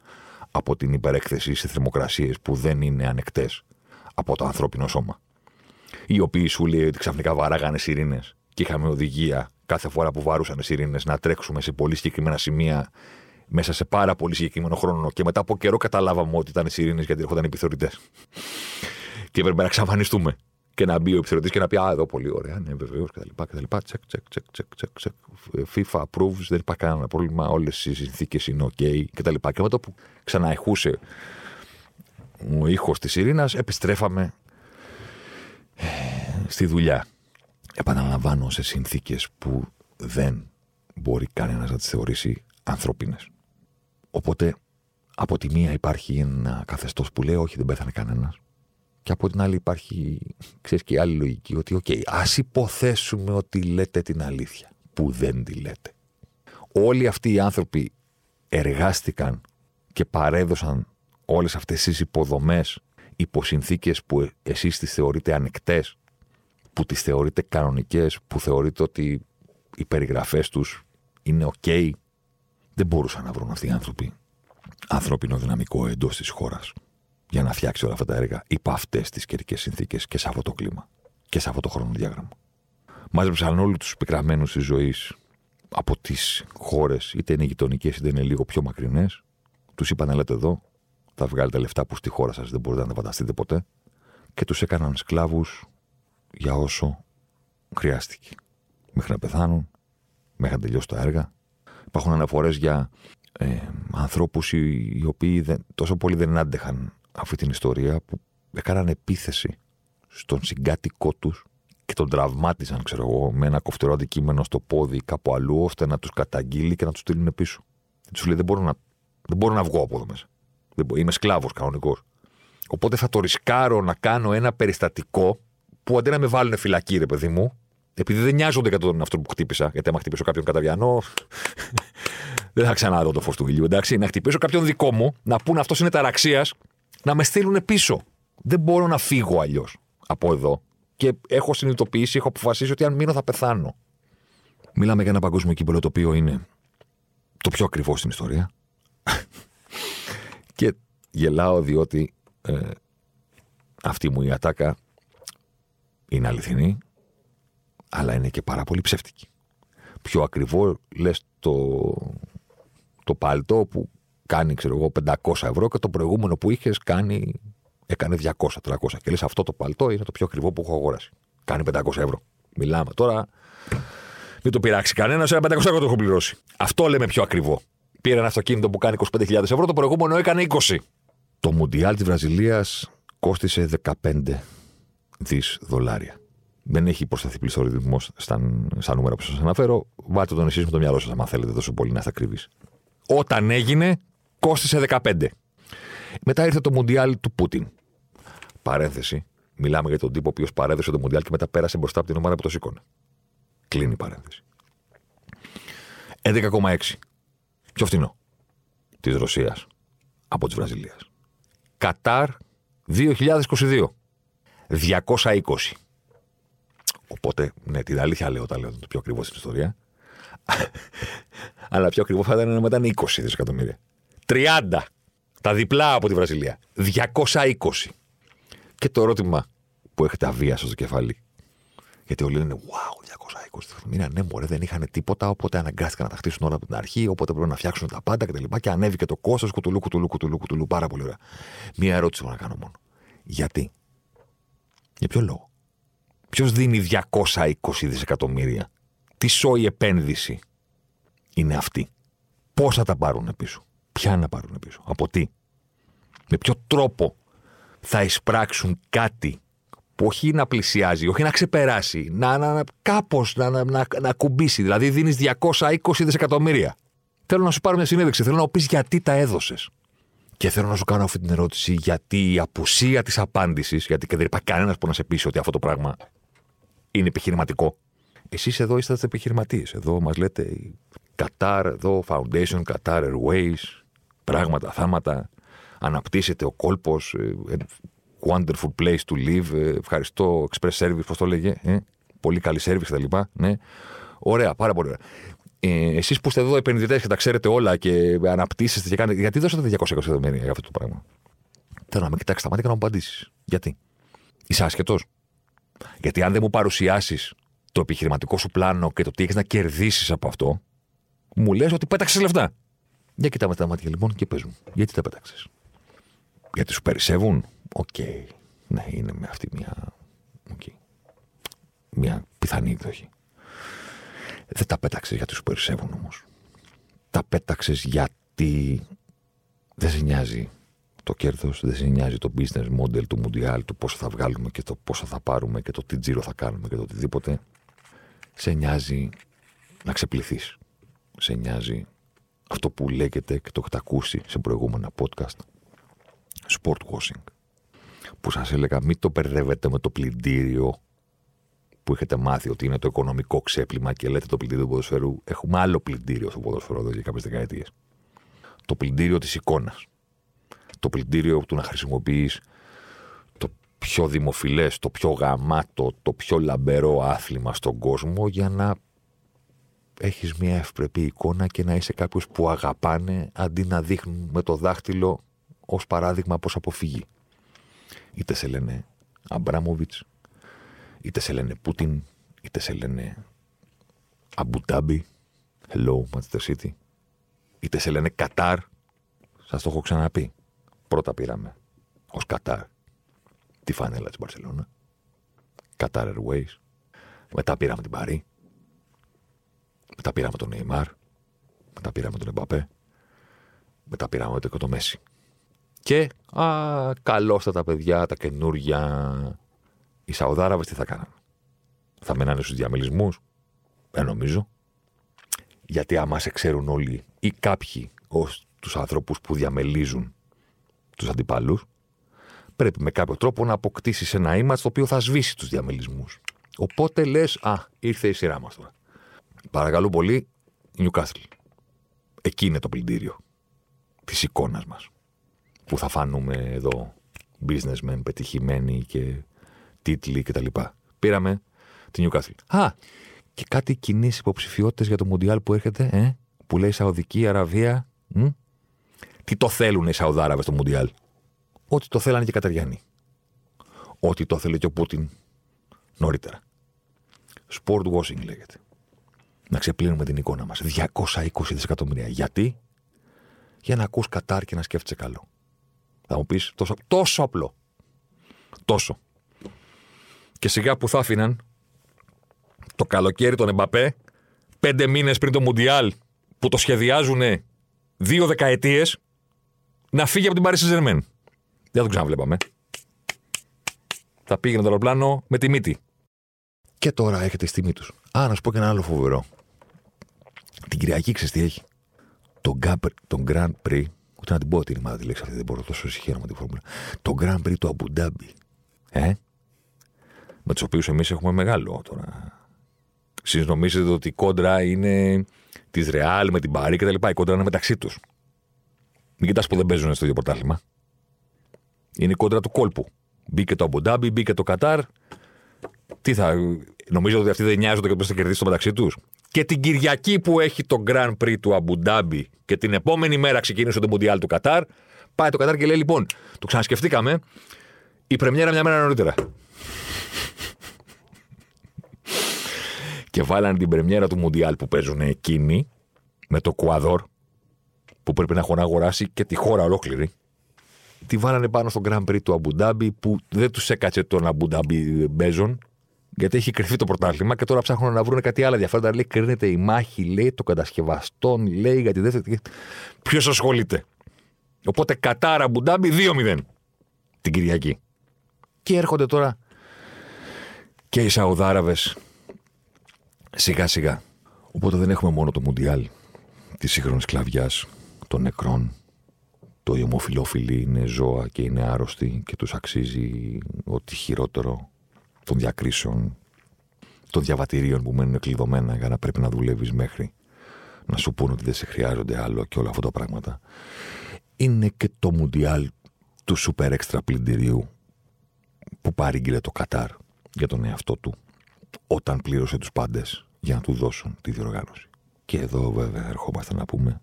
από την υπερέκθεση σε θερμοκρασίες που δεν είναι ανεκτές από το ανθρώπινο σώμα. Οι οποίοι σου λέει ότι ξαφνικά βαράγανε σιρήνες και είχαμε οδηγία κάθε φορά που βάρουσαν σιρήνες να τρέξουμε σε πολύ συγκεκριμένα σημεία μέσα σε πάρα πολύ συγκεκριμένο χρόνο. Και μετά από καιρό καταλάβαμε ότι ήταν σιρήνες γιατί έρχονταν οι επιθεωρητές. Και έπρεπε να εξαφανιστούμε. Και να μπει ο επιθεωρητής και να πει: Α, εδώ πολύ ωραία, ναι, βεβαίως, κτλ. Τσεκ, τσεκ, τσεκ, τσεκ, τσεκ. FIFA approves, δεν υπάρχει κανένα πρόβλημα, όλες οι συνθήκες είναι OK, κτλ. Και μετά που ξαναεχούσε ο ήχος της σιρήνας, επιστρέφαμε στη δουλειά. Επαναλαμβάνω, σε συνθήκες που δεν μπορεί κανένας να τις θεωρήσει ανθρώπινες. Οπότε, από τη μία υπάρχει ένα καθεστώς που λέει: Όχι, δεν πέθανε κανένας. Και από την άλλη υπάρχει, ξέρεις, και η άλλη λογική ότι οκ, okay, ας υποθέσουμε ότι λέτε την αλήθεια, που δεν τη λέτε. Όλοι αυτοί οι άνθρωποι εργάστηκαν και παρέδωσαν όλες αυτές τις υποδομές υπό συνθήκες που εσείς τις θεωρείτε ανεκτές, που τις θεωρείτε κανονικές, που θεωρείτε ότι οι περιγραφές τους είναι οκ. Okay. Δεν μπορούσαν να βρουν αυτοί οι άνθρωποι ανθρώπινο δυναμικό εντός της χώρας για να φτιάξει όλα αυτά τα έργα υπό αυτές τις καιρικές συνθήκες και σε αυτό το κλίμα και σε αυτό το χρονοδιάγραμμα. Μάζεψαν όλους τους πικραμένους της ζωής από τις χώρες, είτε είναι γειτονικές είτε είναι λίγο πιο μακρινές. Τους είπαν: Ελάτε εδώ, θα βγάλετε λεφτά που στη χώρα σας δεν μπορείτε να τα φανταστείτε ποτέ. Και τους έκαναν σκλάβους για όσο χρειάστηκε. Μέχρι να πεθάνουν, μέχρι να τελειώσει τα έργα. Υπάρχουν αναφορές για ε, ανθρώπους οι οποίοι δεν, τόσο πολύ δεν άντεχαν αυτή την ιστορία, που έκαναν επίθεση στον συγκάτοικό τους και τον τραυμάτισαν, ξέρω εγώ, με ένα κοφτερό αντικείμενο στο πόδι ή κάπου αλλού, ώστε να τους καταγγείλει και να τους στείλουν πίσω. Τους λέει: δεν μπορώ, να, δεν μπορώ να βγω από εδώ μέσα. Δεν μπο, είμαι σκλάβος κανονικός. Οπότε θα το ρισκάρω να κάνω ένα περιστατικό που αντί να με βάλουν φυλακή, ρε παιδί μου, επειδή δεν νοιάζονται για τον αυτό που χτύπησα, γιατί άμα χτυπήσω κάποιον καταβιανό, δεν θα ξαναδώ το φως του ήλιου, εντάξει, να χτυπήσω κάποιον δικό μου, να πούνε αυτός είναι ταραξίας. Να με στείλουν πίσω. Δεν μπορώ να φύγω αλλιώς από εδώ. Και έχω συνειδητοποιήσει, έχω αποφασίσει ότι αν μείνω θα πεθάνω. Μιλάμε για ένα παγκόσμιο κύπελλο το οποίο είναι το πιο ακριβό στην ιστορία. Και γελάω διότι ε, αυτή μου η ατάκα είναι αληθινή, αλλά είναι και πάρα πολύ ψεύτικη. Πιο ακριβό λες το, το παλτό που κάνει, ξέρω εγώ, πεντακόσια ευρώ και το προηγούμενο που είχες κάνει, έκανε διακόσια με τριακόσια. Και λες: αυτό το παλτό είναι το πιο ακριβό που έχω αγοράσει. Κάνει πεντακόσια ευρώ. Μιλάμε τώρα. Μην το πειράξει κανένα, ένα πεντακόσια ευρώ το έχω πληρώσει. Αυτό λέμε πιο ακριβό. Πήρα ένα αυτοκίνητο που κάνει είκοσι πέντε χιλιάδες ευρώ, το προηγούμενο έκανε είκοσι. Το Μουντιάλ της Βραζιλίας κόστισε δεκαπέντε δισεκατομμύρια δολάρια. Δεν έχει προσταθεί πληθωρισμός στα, στα νούμερα που σας αναφέρω. Βάλτε τον εσείς με το μυαλό σας, αν θέλετε τόσο πολύ να είστε ακριβείς. Όταν έγινε, κόστισε δεκαπέντε. Μετά ήρθε το Μουντιάλ του Πούτιν. Παρένθεση. Μιλάμε για τον τύπο ο οποίος παρέδωσε το Μουντιάλ και μετά πέρασε μπροστά από την ομάδα που το σήκωνε. Κλείνει η παρένθεση. έντεκα κόμμα έξι. Πιο φθηνό. Της Ρωσίας. Από της Βραζιλίας. Κατάρ δύο χιλιάδες είκοσι δύο. διακόσια είκοσι. Οπότε, ναι, την αλήθεια λέω όταν λέω το πιο ακριβό στην ιστορία. Αλλά πιο ακριβό θα ήταν να ήταν είκοσι δισεκατομμύρια. τριάντα. Τα διπλά από τη Βραζιλία. διακόσια είκοσι. Και το ερώτημα που έχετε αβίαστο στο κεφάλι. Γιατί όλοι λένε: Wow, διακόσια είκοσι δισεκατομμύρια. Ναι, μωρέ, δεν είχαν τίποτα. Οπότε αναγκάστηκαν να τα χτίσουν όλα από την αρχή. Οπότε πρέπει να φτιάξουν τα πάντα κτλ. Και, και ανέβηκε το κόστος κουτουλού, κουτουλού, κουτουλού, κουτουλού. Πάρα πολύ ωραία. Μία ερώτηση να κάνω μόνο. Γιατί? Για ποιο λόγο? Ποιος δίνει διακόσια είκοσι δισεκατομμύρια? Τι σόη επένδυση είναι αυτή? Πώς θα τα πάρουν πίσω? Ποια να πάρουν πίσω? Από τι? Με ποιο τρόπο θα εισπράξουν κάτι που όχι να πλησιάζει, όχι να ξεπεράσει, να, να, να, κάπως να, να, να, να κουμπίσει? Δηλαδή δίνεις διακόσια είκοσι δισεκατομμύρια. Θέλω να σου πάρω μια συνέντευξη, θέλω να πεις γιατί τα έδωσες. Και θέλω να σου κάνω αυτή την ερώτηση, γιατί η απουσία της απάντησης, γιατί και δεν υπάρχει κανένας που να σε πείσει ότι αυτό το πράγμα είναι επιχειρηματικό. Εσείς εδώ είστε επιχειρηματίες. Εδώ μας λέτε Κατάρ, εδώ Foundation, Qatar Airways, πράγματα, θάματα. Αναπτύσσεται ο κόλπος. Wonderful place to live. Ευχαριστώ, Express Service, πώς το λέγε. Ε? Πολύ καλή service, κτλ. Ναι. Ωραία, πάρα πολύ ωραία. Ε, εσείς που είστε εδώ επενδυτές και τα ξέρετε όλα και αναπτύσσεστε και κάνετε. Γιατί δώσατε διακόσια είκοσι εκατομμύρια για αυτό το πράγμα? Θέλω να με κοιτάξεις τα μάτια και να μου απαντήσεις. Γιατί? Είσαι άσχετος? Γιατί αν δεν μου παρουσιάσεις το επιχειρηματικό σου πλάνο και το τι έχεις να κερδίσεις από αυτό, μου λες ότι πέταξες λεφτά. Για κοιτάμε τα μάτια λοιπόν και παίζουν. Γιατί τα πέταξες? Γιατί σου περισσεύουν? Οκ. Okay. Ναι, είναι με αυτή μια. Okay. Μια πιθανή εκδοχή. Δεν τα πέταξες γιατί σου περισσεύουν όμως. Τα πέταξες γιατί δεν σε νοιάζει το κέρδος, δεν σε νοιάζει το business model του Μουντιάλ, το πόσο θα βγάλουμε και το πόσο θα πάρουμε και το τι τζίρο θα κάνουμε και το οτιδήποτε. Σε νοιάζει να ξεπληθείς. Σε νοιάζει αυτό που λέγεται και το έχετε ακούσει σε προηγούμενα podcast, sport washing. Που σας έλεγα μην το μπερδεύετε με το πλυντήριο που έχετε μάθει ότι είναι το οικονομικό ξέπλυμα και λέτε το πλυντήριο του ποδοσφαίρου. Έχουμε άλλο πλυντήριο στο ποδοσφαιρό εδώ για κάποιες δεκαετίες. Το πλυντήριο της εικόνας. Το πλυντήριο του να χρησιμοποιείς το πιο δημοφιλές, το πιο γαμάτο, το πιο λαμπερό άθλημα στον κόσμο για να έχεις μια ευπρεπή εικόνα και να είσαι κάποιος που αγαπάνε αντί να δείχνουν με το δάχτυλο ως παράδειγμα πώς αποφύγει. Είτε σε λένε Αμπράμοβιτς, είτε σε λένε Πούτιν, είτε σε λένε Abu Dhabi, hello Manchester City, είτε σε λένε Κατάρ. Σας το έχω ξαναπεί. Πρώτα πήραμε ως Κατάρ τη φανέλα της Μπαρσελώνα, Κατάρ Airways, μετά πήραμε την Παρί, μετά πήραμε τον Νεϊμάρ, μετά πήραμε τον Εμπαπέ, μετά πήραμε το και Μέση. Και α, καλώς τα παιδιά, τα καινούργια. Οι Σαουδάραβες τι θα κάνανε? Θα μείνανε στους διαμελισμούς? Δεν νομίζω. Γιατί άμα σε ξέρουν όλοι ή κάποιοι ως τους ανθρώπους που διαμελίζουν τους αντιπάλους, πρέπει με κάποιο τρόπο να αποκτήσεις ένα image το οποίο θα σβήσει τους διαμελισμούς. Οπότε λες, α, ήρθε η σειρά μας τώρα. Παρακαλώ πολύ, Newcastle. Εκεί είναι το πλυντήριο της εικόνας μας. Που θα φάνουμε εδώ businessmen πετυχημένοι και τίτλοι κτλ. Πήραμε τη Newcastle. Α, και κάτι κοινές υποψηφιότητες για το Μουντιάλ που έρχεται, ε, που λέει Σαουδική Αραβία. Μ? Τι το θέλουν οι Σαουδάραβες στο Μουντιάλ? Ό,τι το θέλανε και οι Καταριανοί. Ό,τι το θέλει και ο Πούτιν νωρίτερα. Sport washing λέγεται. Να ξεπλύνουμε την εικόνα μας. διακόσια είκοσι δισεκατομμύρια. Γιατί? Για να ακούς Κατάρ και να σκέφτεσαι καλό. Θα μου πεις τόσο, τόσο απλό. Τόσο. Και σιγά που θα άφηναν το καλοκαίρι τον Εμπαπέ πέντε μήνες πριν το Μουντιάλ που το σχεδιάζουν δύο δεκαετίες να φύγει από την Παρίσι Ζερμέν. Δεν τον ξαναβλέπαμε. Θα πήγαινε το αεροπλάνο με τη μύτη. Και τώρα έχετε στη τιμή τους. Α, να σου πω και ένα άλλο φοβερό. Την Κυριακή ξέρεις τι έχει? Τον Grand Prix. Ούτε να την πω την ομάδα τη λέξη αυτή, δεν μπορώ τόσο συγχαίρομαι την φόρμουλα. Το Grand Prix του Abu Dhabi. Ε? Με τους οποίους εμείς έχουμε μεγάλο τώρα. Συνομίζετε ότι η κόντρα είναι της Ρεάλ με την Παρί και τα λοιπά. Η κόντρα είναι μεταξύ τους. Μην κοιτάς που δεν παίζουν στο ίδιο πρωτάθλημα. Είναι η κόντρα του κόλπου. Μπήκε το Abu Dhabi, μπήκε το Κατάρ. Τι θα. Νομίζω ότι αυτοί δεν νοιάζονται και πώς θα κερδίσουν το μεταξύ τους. Και την Κυριακή που έχει το Grand Prix του Abu Dhabi και την επόμενη μέρα ξεκίνησε το Μουντιάλ του Κατάρ, πάει το Κατάρ και λέει: Λοιπόν, το ξανασκεφτήκαμε. Η πρεμιέρα μια μέρα νωρίτερα. Και βάλανε την πρεμιέρα του Μουντιάλ που παίζουν εκείνοι με το Κουαδόρ, που πρέπει να έχουν αγοράσει και τη χώρα ολόκληρη. Τη βάλανε πάνω στο Grand Prix του Abu Dhabi που δεν τους έκατσε τον Abu Dhabi παίζον. Γιατί έχει κρυφθεί το πρωτάθλημα και τώρα ψάχνουν να βρουν κάτι άλλο ενδιαφέροντα. Λέει, κρίνεται η μάχη, λέει, των κατασκευαστών, λέει, γιατί δεν. Ποιος ασχολείται? Οπότε Κατάρα, Abu Dhabi δύο μηδέν την Κυριακή. Και έρχονται τώρα και οι Σαουδάραβες σιγά-σιγά. Οπότε δεν έχουμε μόνο το Μουντιάλ τη σύγχρονη σκλαβιά των νεκρών. Το οι ομοφυλόφιλοι είναι ζώα και είναι άρρωστοι και τους αξίζει ό,τι χειρότερο. Των διακρίσεων, των διαβατηρίων που μένουν κλειδωμένα για να πρέπει να δουλεύεις μέχρι να σου πούνε ότι δεν σε χρειάζονται άλλο και όλα αυτά τα πράγματα. Είναι και το Μουντιάλ του super extra πλυντηρίου που παρήγγειλε το Κατάρ για τον εαυτό του όταν πλήρωσε τους πάντες για να του δώσουν τη διοργάνωση. Και εδώ βέβαια ερχόμαστε να πούμε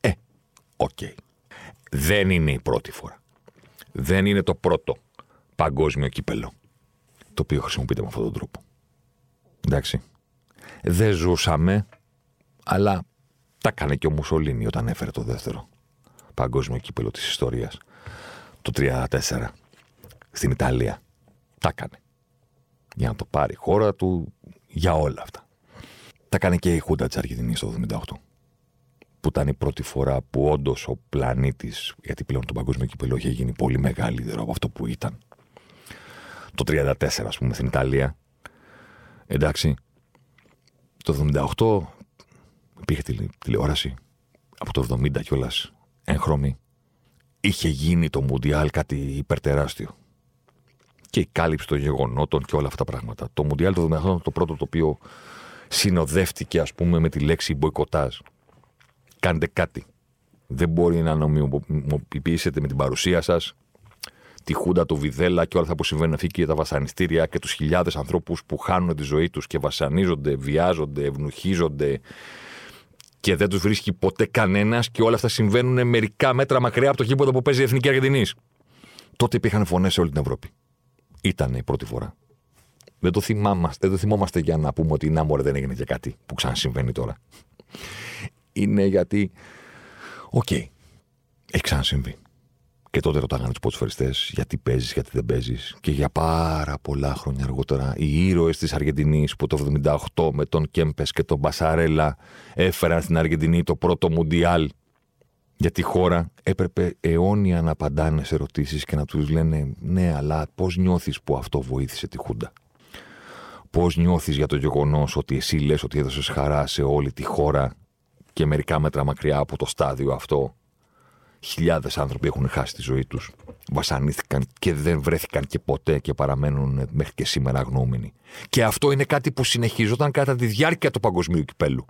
Ε, οκ okay. δεν είναι η πρώτη φορά. Δεν είναι το πρώτο παγκόσμιο κύπελο το οποίο χρησιμοποιείται με αυτόν τον τρόπο. Εντάξει. Δεν ζούσαμε, αλλά τα έκανε και ο Μουσολίνι όταν έφερε το δεύτερο παγκόσμιο κύπελο της ιστορίας, το τριάντα τέσσερα, στην Ιταλία. Τα έκανε. Για να το πάρει η χώρα του, για όλα αυτά. Τα έκανε και η Χούντα της Αργεντινής το εβδομήντα οκτώ, που ήταν η πρώτη φορά που όντως ο πλανήτης, γιατί πλέον το παγκόσμιο κύπελο είχε γίνει πολύ μεγαλύτερο από αυτό που ήταν. Το τριάντα τέσσερα, ας πούμε, στην Ιταλία. Εντάξει. Το εβδομήντα οκτώ υπήρχε τηλε, τηλεόραση. Από το εβδομήντα κιόλας έγχρωμη. Είχε γίνει το Μουντιάλ κάτι υπερτεράστιο. Και η κάλυψη των γεγονότων και όλα αυτά τα πράγματα. Το Μουντιάλ το εβδομήντα οκτώ ήταν το πρώτο το οποίο συνοδεύτηκε, ας πούμε, με τη λέξη μποϊκοτάζ. Κάντε κάτι. Δεν μπορεί να νομιμοποιήσετε με την παρουσία σας τη Χούντα, το Βιδέλα και όλα αυτά που συμβαίνουν αυτή και τα βασανιστήρια και τους χιλιάδες ανθρώπους που χάνουν τη ζωή τους και βασανίζονται, βιάζονται, ευνουχίζονται και δεν τους βρίσκει ποτέ κανένας και όλα αυτά συμβαίνουν μερικά μέτρα μακριά από το γήπεδο που παίζει η Εθνική Αργεντινής. Τότε υπήρχαν φωνές σε όλη την Ευρώπη. Ήταν η πρώτη φορά. Δεν το θυμάμαστε, δεν το θυμόμαστε για να πούμε ότι να μωρέ δεν έγινε και κάτι που ξανασυμβαίνει τώρα. Είναι γιατί, οκ, okay, έχει ξανασυμβεί. Και τότε ρωτάγανε τους ποδοσφαιριστές γιατί παίζεις, γιατί δεν παίζεις. Και για πάρα πολλά χρόνια αργότερα οι ήρωες της Αργεντινής που το εβδομήντα οκτώ με τον Κέμπες και τον Μπασαρέλα έφεραν στην Αργεντινή το πρώτο Μουντιάλ. Γιατί η χώρα έπρεπε αιώνια να απαντάνε σε ερωτήσεις και να τους λένε ναι, αλλά πώς νιώθεις που αυτό βοήθησε τη Χούντα. Πώς νιώθεις για το γεγονός ότι εσύ λες ότι έδωσες χαρά σε όλη τη χώρα και μερικά μέτρα μακριά από το στάδιο αυτό. Χιλιάδες άνθρωποι έχουν χάσει τη ζωή τους, βασανίστηκαν και δεν βρέθηκαν και ποτέ και παραμένουν μέχρι και σήμερα αγνοούμενοι. Και αυτό είναι κάτι που συνεχίζονταν κατά τη διάρκεια του παγκοσμίου κυπέλου.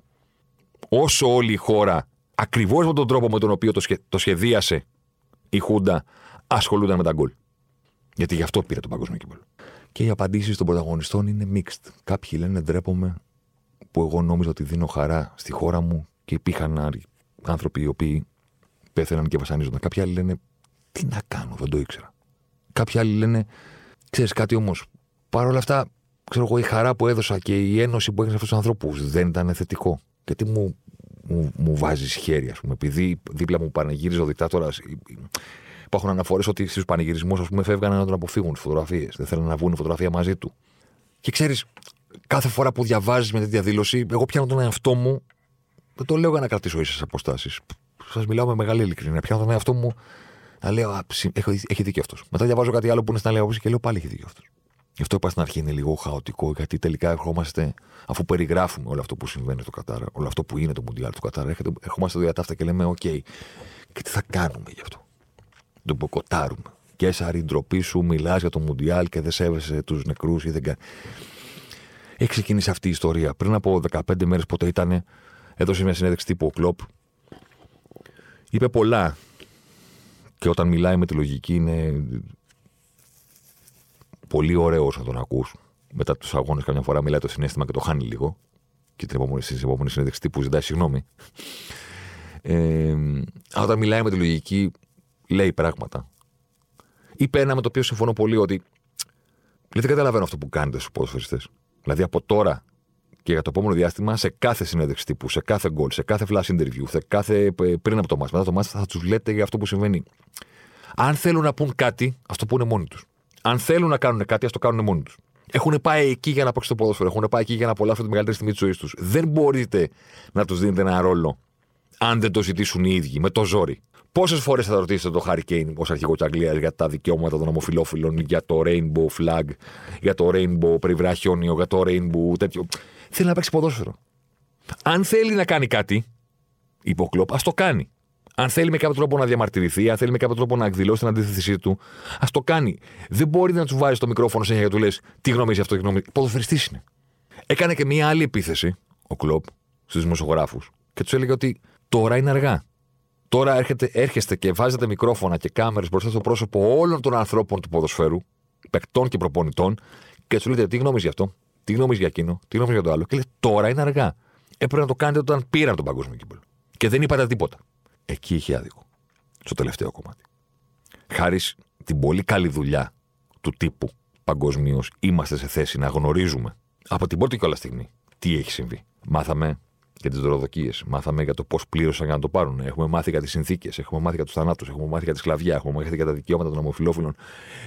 Όσο όλη η χώρα, ακριβώς με τον τρόπο με τον οποίο το, σχε... το σχεδίασε η Χούντα, ασχολούνταν με τα γκολ. Γιατί γι' αυτό πήρε το παγκοσμίο κυπέλο. Και οι απαντήσεις των πρωταγωνιστών είναι mixed. Κάποιοι λένε ντρέπομαι που εγώ νόμιζα ότι δίνω χαρά στη χώρα μου και υπήρχαν άνθρωποι οι οποίοι πέθαιναν και βασανίζονταν. Κάποιοι άλλοι λένε τι να κάνω, δεν το ήξερα. Κάποιοι άλλοι λένε ξέρεις κάτι όμως, παρόλα αυτά, ξέρω εγώ, η χαρά που έδωσα και η ένωση που έγινε σε αυτούς τους ανθρώπους δεν ήταν θετικό. Γιατί μου, μου, μου βάζεις χέρι, ας πούμε, επειδή δίπλα μου πανηγύριζε ο δικτάτορας. Υπάρχουν αναφορές ότι στους πανηγυρισμούς, ας πούμε, φεύγανε να τον αποφύγουν στις φωτογραφίες. Δεν θέλανε να βγουν φωτογραφία μαζί του. Και ξέρεις, κάθε φορά που διαβάζεις με τέτοια δήλωση, εγώ πιάνω τον εαυτό μου. Δεν το λέω για να κρατήσω ίσες αποστάσεις. Σας μιλάω με μεγάλη ειλικρίνεια. Πιάνω τον εαυτό μου να λέω α, έχει δίκιο αυτός. Μετά διαβάζω κάτι άλλο που είναι στην άλλη άποψη και λέω πάλι έχει δίκιο αυτός. Γι' αυτό είπα στην αρχή είναι λίγο χαοτικό, γιατί τελικά ερχόμαστε, αφού περιγράφουμε όλο αυτό που συμβαίνει στο Κατάρ, όλο αυτό που είναι το Μουντιάλ του Κατάρ, ερχόμαστε εδώ για ταύτα και λέμε: οκ, okay, και τι θα κάνουμε γι' αυτό. Τον μποκοτάρουμε. Και έσαι η ντροπή σου, μιλάς για το Μουντιάλ και δεν σέβεσαι τους νεκρούς ή δεν κάνει. Έχει ξεκινήσει αυτή η ιστορία. Πριν από δεκαπέντε μέρες, πότε ήταν, έδωσε μια συνέντευξη τύπου ο Κλοπ. Είπε πολλά. Και όταν μιλάει με τη λογική είναι πολύ ωραίος να τον ακούς. Μετά τους αγώνες, καμιά φορά μιλάει το συναίσθημα και το χάνει λίγο. Και την επόμενη, στην επόμενη συνέντευξη τύπου ζητάει συγγνώμη. Ε, όταν μιλάει με τη λογική, λέει πράγματα. Είπε ένα με το οποίο συμφωνώ πολύ, ότι δεν καταλαβαίνω αυτό που κάνετε στους ποδοσφαιριστές. Δηλαδή από τώρα και για το επόμενο διάστημα, σε κάθε συνέντευξη τύπου, σε κάθε γκολ, σε κάθε flash interview, σε κάθε πριν από το μάτς, μετά το μάτς, θα τους λέτε για αυτό που συμβαίνει. Αν θέλουν να πούν κάτι, ας το πούνε μόνοι τους. Αν θέλουν να κάνουν κάτι, ας το κάνουν μόνοι τους. Έχουν πάει εκεί για να παίξουν το ποδόσφαιρο, έχουν πάει εκεί για να απολαύσουν τη μεγαλύτερη στιγμή της ζωής τους. Δεν μπορείτε να τους δίνετε ένα ρόλο, αν δεν το ζητήσουν οι ίδιοι, με το ζόρι. Πόσες φορές θα ρωτήσετε τον Χάρι Κέιν ως αρχηγό της Αγγλίας για τα δικαιώματα των ομοφυλόφιλων, για το rainbow flag, για το rainbow περιβραχιόνιο, για το rainbow τέτοιο. Θέλει να παίξει ποδόσφαιρο. Αν θέλει να κάνει κάτι, είπε ο Κλοπ, ας το κάνει. Αν θέλει με κάποιο τρόπο να διαμαρτυρηθεί, αν θέλει με κάποιο τρόπο να εκδηλώσει την αντίθεσή του, ας το κάνει. Δεν μπορεί να του βάζει το μικρόφωνο συνέχεια και του λες τι γνώμη είσαι αυτό, τι γνώμη. Ποδοσφαιριστής είναι. Έκανε και μία άλλη επίθεση ο Κλοπ στους δημοσιογράφους και τους έλεγε ότι τώρα είναι αργά. Τώρα έρχεται, έρχεστε και βάζετε μικρόφωνα και κάμερες μπροστά στο πρόσωπο όλων των ανθρώπων του ποδοσφαίρου, παικτών και προπονητών, και του λέτε τι γνώμη για αυτό, τι γνώμη για εκείνο, τι γνώμη για το άλλο. Και λέει, τώρα είναι αργά. έπρεπε να το κάνετε όταν πήραν τον παγκόσμιο κύπελλο. Και δεν είπατε τίποτα. Εκεί είχε άδικο. Στο τελευταίο κομμάτι. Χάρη στην πολύ καλή δουλειά του τύπου παγκοσμίως, είμαστε σε θέση να γνωρίζουμε από την πρώτη κιόλα στιγμή τι έχει συμβεί. Μάθαμε για τις δωροδοκίες, μάθαμε για το πώς πλήρωσαν για να το πάρουν. Έχουμε μάθει για τις συνθήκες, έχουμε μάθει για τους θανάτους, έχουμε μάθει για τη σκλαβιά, έχουμε μάθει για τα δικαιώματα των ομοφυλόφιλων.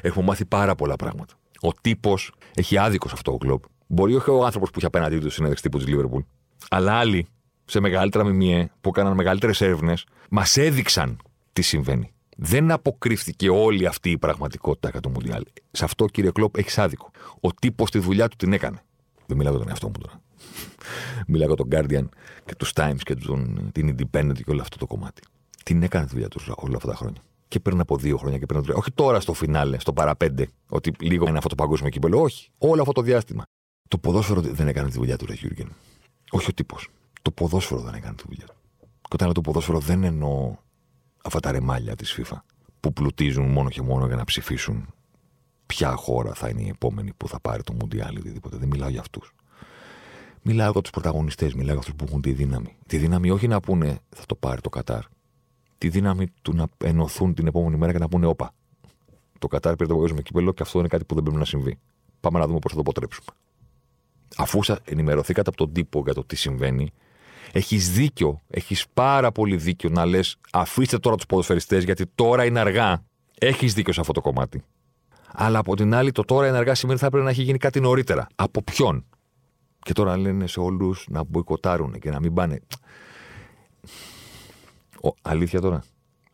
Έχουμε μάθει πάρα πολλά πράγματα. Ο τύπος έχει άδικο σε αυτό ο Κλοπ. Μπορεί όχι ο άνθρωπος που είχε απέναντί του συνέντευξη τύπου της Liverpool, αλλά άλλοι σε μεγαλύτερα μιμιέ που έκαναν μεγαλύτερες έρευνες, μας έδειξαν τι συμβαίνει. Δεν αποκρύφθηκε όλη αυτή η πραγματικότητα κατά το Μουντιάλ. Σε αυτό, κύριε Κλοπ, έχεις άδικο. Ο τύπος τη δουλειά του την έκανε. Δεν μιλάω για τον εαυτό μου τώρα. Μιλάω για τον Guardian και τους Times και τον, την Independent και όλο αυτό το κομμάτι. Την έκανε τη δουλειά του όλα αυτά τα χρόνια. Και πριν από δύο χρόνια και πριν από τρία. Όχι τώρα στο φινάλε, στο παραπέντε, ότι λίγο είναι αυτό το παγκόσμιο κύπελλο. Όχι. Όλο αυτό το διάστημα. Το ποδόσφαιρο δεν έκανε τη δουλειά του, ρε Γιώργη. Όχι ο τύπος. Το ποδόσφαιρο δεν έκανε τη δουλειά του. Και όταν λέω το ποδόσφαιρο, δεν εννοώ αυτά τα ρεμάλια της FIFA που πλουτίζουν μόνο και μόνο για να ψηφίσουν ποια χώρα θα είναι η επόμενη που θα πάρει το Μουντιάλ ή οτιδήποτε. Δεν μιλάω για αυτούς. Μιλάω για τους πρωταγωνιστές, μιλάω για αυτούς που έχουν τη δύναμη. Τη δύναμη όχι να πούνε θα το πάρει το Κατάρ. Τη δύναμη του να ενωθούν την επόμενη μέρα και να πούνε όπα. Το Κατάρ πήρε το παγκόσμιο κύπελλο και αυτό είναι κάτι που δεν πρέπει να συμβεί. Πάμε να δούμε πώς θα το αποτρέψουμε. Αφού ενημερωθήκατε από τον τύπο για το τι συμβαίνει. Έχεις δίκιο, έχεις πάρα πολύ δίκιο να λες αφήστε τώρα τους ποδοσφαιριστές γιατί τώρα είναι αργά. Έχεις δίκιο σε αυτό το κομμάτι. Αλλά από την άλλη, το τώρα είναι αργά σημαίνει θα πρέπει να έχει γίνει κάτι νωρίτερα. Από ποιον? Και τώρα λένε σε όλους να μποϊκοτάρουν και να μην πάνε. Ο, αλήθεια τώρα.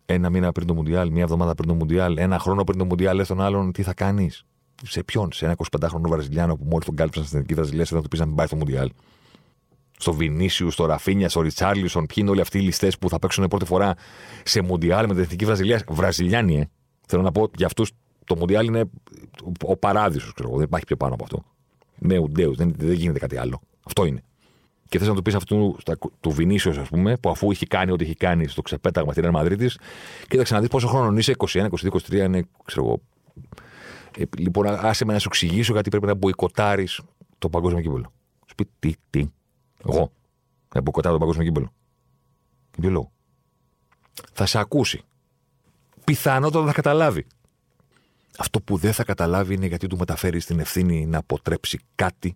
Ένα μήνα πριν το Μουντιάλ, μία εβδομάδα πριν το Μουντιάλ, ένα χρόνο πριν το Μουντιάλ, λες τον άλλον τι θα κάνεις. Σε ποιον? Σε ένα εικοσιπεντάχρονο Βραζιλιάνο που μόλις τον κάλυψαν στην Εθνική Βραζιλία, να του πει να μην πάει στο Μουντιάλ. Στο Βινίσιου, στο Ραφίνια, στο Ριτσάρλισον, ποιοι είναι όλοι αυτοί οι ληστές που θα παίξουν πρώτη φορά σε Μουντιάλ με την Εθνική Βραζιλία. Βραζιλιάνοι, ε. Θέλω να πω για αυτούς το Μουντιάλ είναι ο παράδεισος, ξέρω εγώ. Δεν υπάρχει πιο πάνω από αυτό. Με ουντέους, δεν, δεν γίνεται κάτι άλλο. Αυτό είναι. Και θες να του πεις αυτού του Βινίσιου, ας πούμε, που αφού είχε κάνει ό,τι είχε κάνει στο ξεπέταγμα στην Ρεάλ Μαδρίτης, κοίταξε να δεις πόσο χρόνο είσαι, είκοσι ένα, είκοσι δύο, είκοσι τρία, είναι, ξέρω εγώ. Ε, λοιπόν, άσε με να σου εξηγήσω γιατί πρέπει να μποϊκοτάρεις το παγκόσμιο κύπελλο. Σου πει τι, τι. Εγώ, να μποϊκοτάρω τον παγκόσμιο κύπελλο. Για ποιο λόγο? Θα σε ακούσει. Πιθανότατα θα καταλάβει. Αυτό που δεν θα καταλάβει είναι γιατί του μεταφέρει την ευθύνη να αποτρέψει κάτι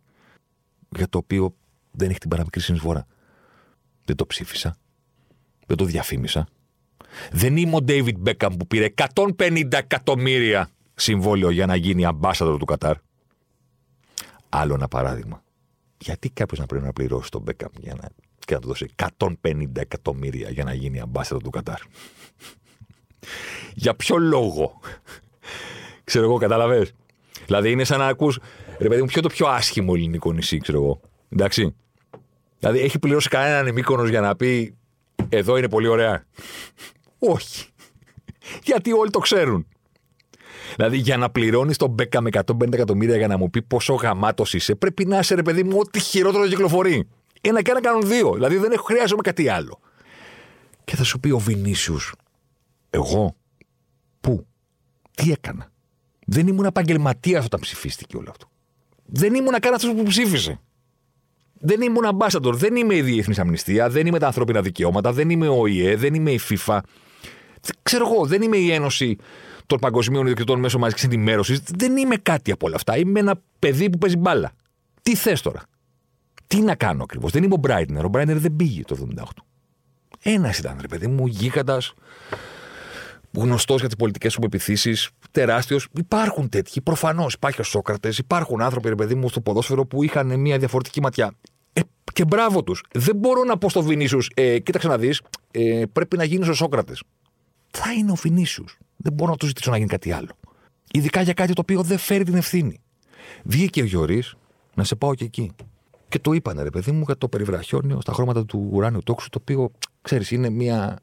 για το οποίο δεν έχει την παραμικρή συνεισφορά. Δεν το ψήφισα. Δεν το διαφήμισα. Δεν είμαι ο Ντέιβιντ Μπέκαμ που πήρε εκατόν πενήντα εκατομμύρια συμβόλαιο για να γίνει ambassador του Κατάρ. Άλλο ένα παράδειγμα. Γιατί κάποιος να πρέπει να πληρώσει τον Μπέκαμ για να, και να του δώσει εκατόν πενήντα εκατομμύρια για να γίνει ambassador του Κατάρ? Για ποιο λόγο? Ξέρω εγώ, κατάλαβες. Δηλαδή είναι σαν να ακούς, ρε παιδί μου, ποιο το πιο άσχημο ελληνικό νησί, ξέρω εγώ. Εντάξει. Δηλαδή έχει πληρώσει κανέναν Μύκονος για να πει εδώ είναι πολύ ωραία? Όχι. Γιατί όλοι το ξέρουν. Δηλαδή για να πληρώνεις τον Μπέκα με εκατόν πενήντα εκατομμύρια για να μου πει πόσο γαμάτος είσαι, πρέπει να είσαι, ρε παιδί μου, ό,τι χειρότερο κυκλοφορεί. Ένα και ένα κάνουν δύο. Δηλαδή δεν έχω, χρειάζομαι κάτι άλλο. Και θα σου πει ο Βινίσιους, εγώ πού, τι έκανα? Δεν ήμουν επαγγελματίας όταν ψηφίστηκε όλο αυτό. Δεν ήμουν καν αυτός που ψήφισε. Δεν ήμουν ambassador. Δεν είμαι η Διεθνής Αμνηστία. Δεν είμαι τα ανθρώπινα δικαιώματα. Δεν είμαι ο ΟΗΕ. Δεν είμαι η FIFA. Ξέρω εγώ. Δεν είμαι η Ένωση των Παγκοσμίων Ιδιοκτητών Μέσων Μαζικής Ενημέρωσης. Δεν είμαι κάτι από όλα αυτά. Είμαι ένα παιδί που παίζει μπάλα. Τι θες τώρα? Τι να κάνω ακριβώς? Δεν είμαι ο Μπράινερ. Ο Μπράινερ δεν πήγε το εβδομήντα οκτώ. Ένας ήταν, ρε παιδί μου, γίγαντας. Γνωστός για τις πολιτικές σου πεποιθήσεις, τεράστιος. Υπάρχουν τέτοιοι, προφανώς. Υπάρχει ο Σόκρατες, υπάρχουν άνθρωποι, ρε παιδί μου, στο ποδόσφαιρο που είχαν μια διαφορετική ματιά. Ε, και μπράβο τους. Δεν μπορώ να πω στο Βινίσιους, ε, κοίταξε να δεις, ε, πρέπει να γίνεις ο Σόκρατες. Θα είναι ο Βινίσιους. Δεν μπορώ να του ζητήσω να γίνει κάτι άλλο. Ειδικά για κάτι το οποίο δεν φέρει την ευθύνη. Βγήκε ο Γιώργης, να σε πάω και εκεί. Και το είπανε, ρε παιδί μου, για το περιβραχιόνιο στα χρώματα του ουράνιου τόξου, το οποίο, ξέρεις, είναι μια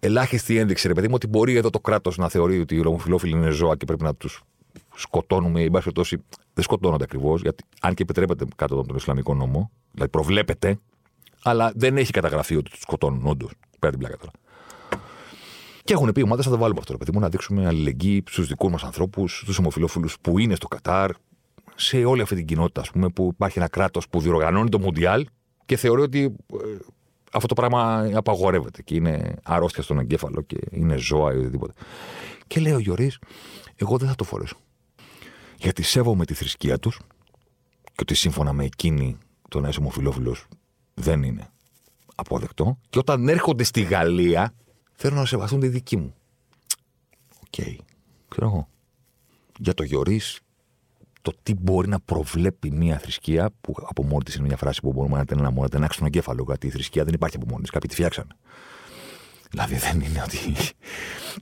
ελάχιστη ένδειξη, ρε παιδί μου, ότι μπορεί εδώ το κράτος να θεωρεί ότι οι ομοφυλόφιλοι είναι ζώα και πρέπει να τους σκοτώνουμε. Εν πάση περιπτώσει, δεν σκοτώνονται ακριβώς, γιατί αν και επιτρέπεται κάτω από τον Ισλαμικό νόμο, δηλαδή προβλέπεται, αλλά δεν έχει καταγραφεί ότι τους σκοτώνουν όντως. Πέρα την πλάκα τώρα. Και έχουν πει ομάδες, θα τα βάλουμε αυτό, ρε παιδί μου, να δείξουμε αλληλεγγύη στους δικούς μας ανθρώπους, στους ομοφυλόφιλους που είναι στο Κατάρ, σε όλη αυτή την κοινότητα, ας πούμε, που υπάρχει ένα κράτος που διοργανώνει το Μουντιάλ και θεωρώ ότι αυτό το πράγμα απαγορεύεται και είναι αρρώστια στον εγκέφαλο και είναι ζώα ή οτιδήποτε. Και λέει ο Γιωρίς, εγώ δεν θα το φορέσω. Γιατί σέβομαι τη θρησκεία τους και ότι σύμφωνα με εκείνη το να είσαι ομοφυλόφιλος δεν είναι αποδεκτό. Και όταν έρχονται στη Γαλλία, θέλω να σεβαστούν τη δική μου. Οκ. Okay. Ξέρω εγώ. Για το Γιωρίς, το τι μπορεί να προβλέπει μια θρησκεία, που από μόνη της είναι μια φράση που μπορούμε να την αναμονατενάξουμε στον εγκέφαλο, γιατί η θρησκεία δεν υπάρχει από μόνη της. Κάποιοι τη φτιάξανε. Δηλαδή δεν είναι ότι.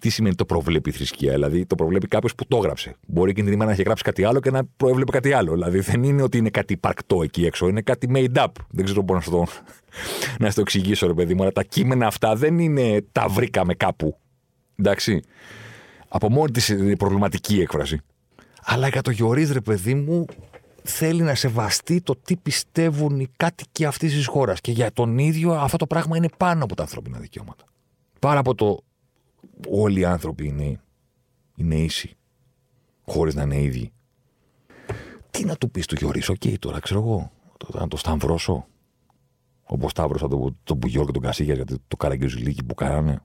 Τι σημαίνει το προβλέπει η θρησκεία? Δηλαδή το προβλέπει κάποιος που το έγραψε. Μπορεί εκείνη την ημέρα να έχει γράψει κάτι άλλο και να προέβλεπε κάτι άλλο. Δηλαδή δεν είναι ότι είναι κάτι υπαρκτό εκεί έξω, είναι κάτι made up. Δεν ξέρω πώς να, να στο εξηγήσω, ρε παιδί μου, αλλά τα κείμενα αυτά δεν είναι τα βρήκαμε κάπου. Εντάξει. Από μόνη της είναι προβληματική έκφραση. Αλλά για το Γιωρίς, ρε παιδί μου, θέλει να σεβαστεί το τι πιστεύουν οι κάτοικοι αυτής της χώρας. Και για τον ίδιο αυτό το πράγμα είναι πάνω από τα ανθρώπινα δικαιώματα. Πάρα από το όλοι οι άνθρωποι είναι, είναι ίσοι, χωρίς να είναι ίδιοι. Τι να του πεις του Γιωρίς, οκ, okay, τώρα ξέρω εγώ, να το σταυρώσω. Όπως σταύρωσα τον το Μπουγιόλ και τον Κασίγιας, γιατί το καραγκιουζιλίκι που κάνανε.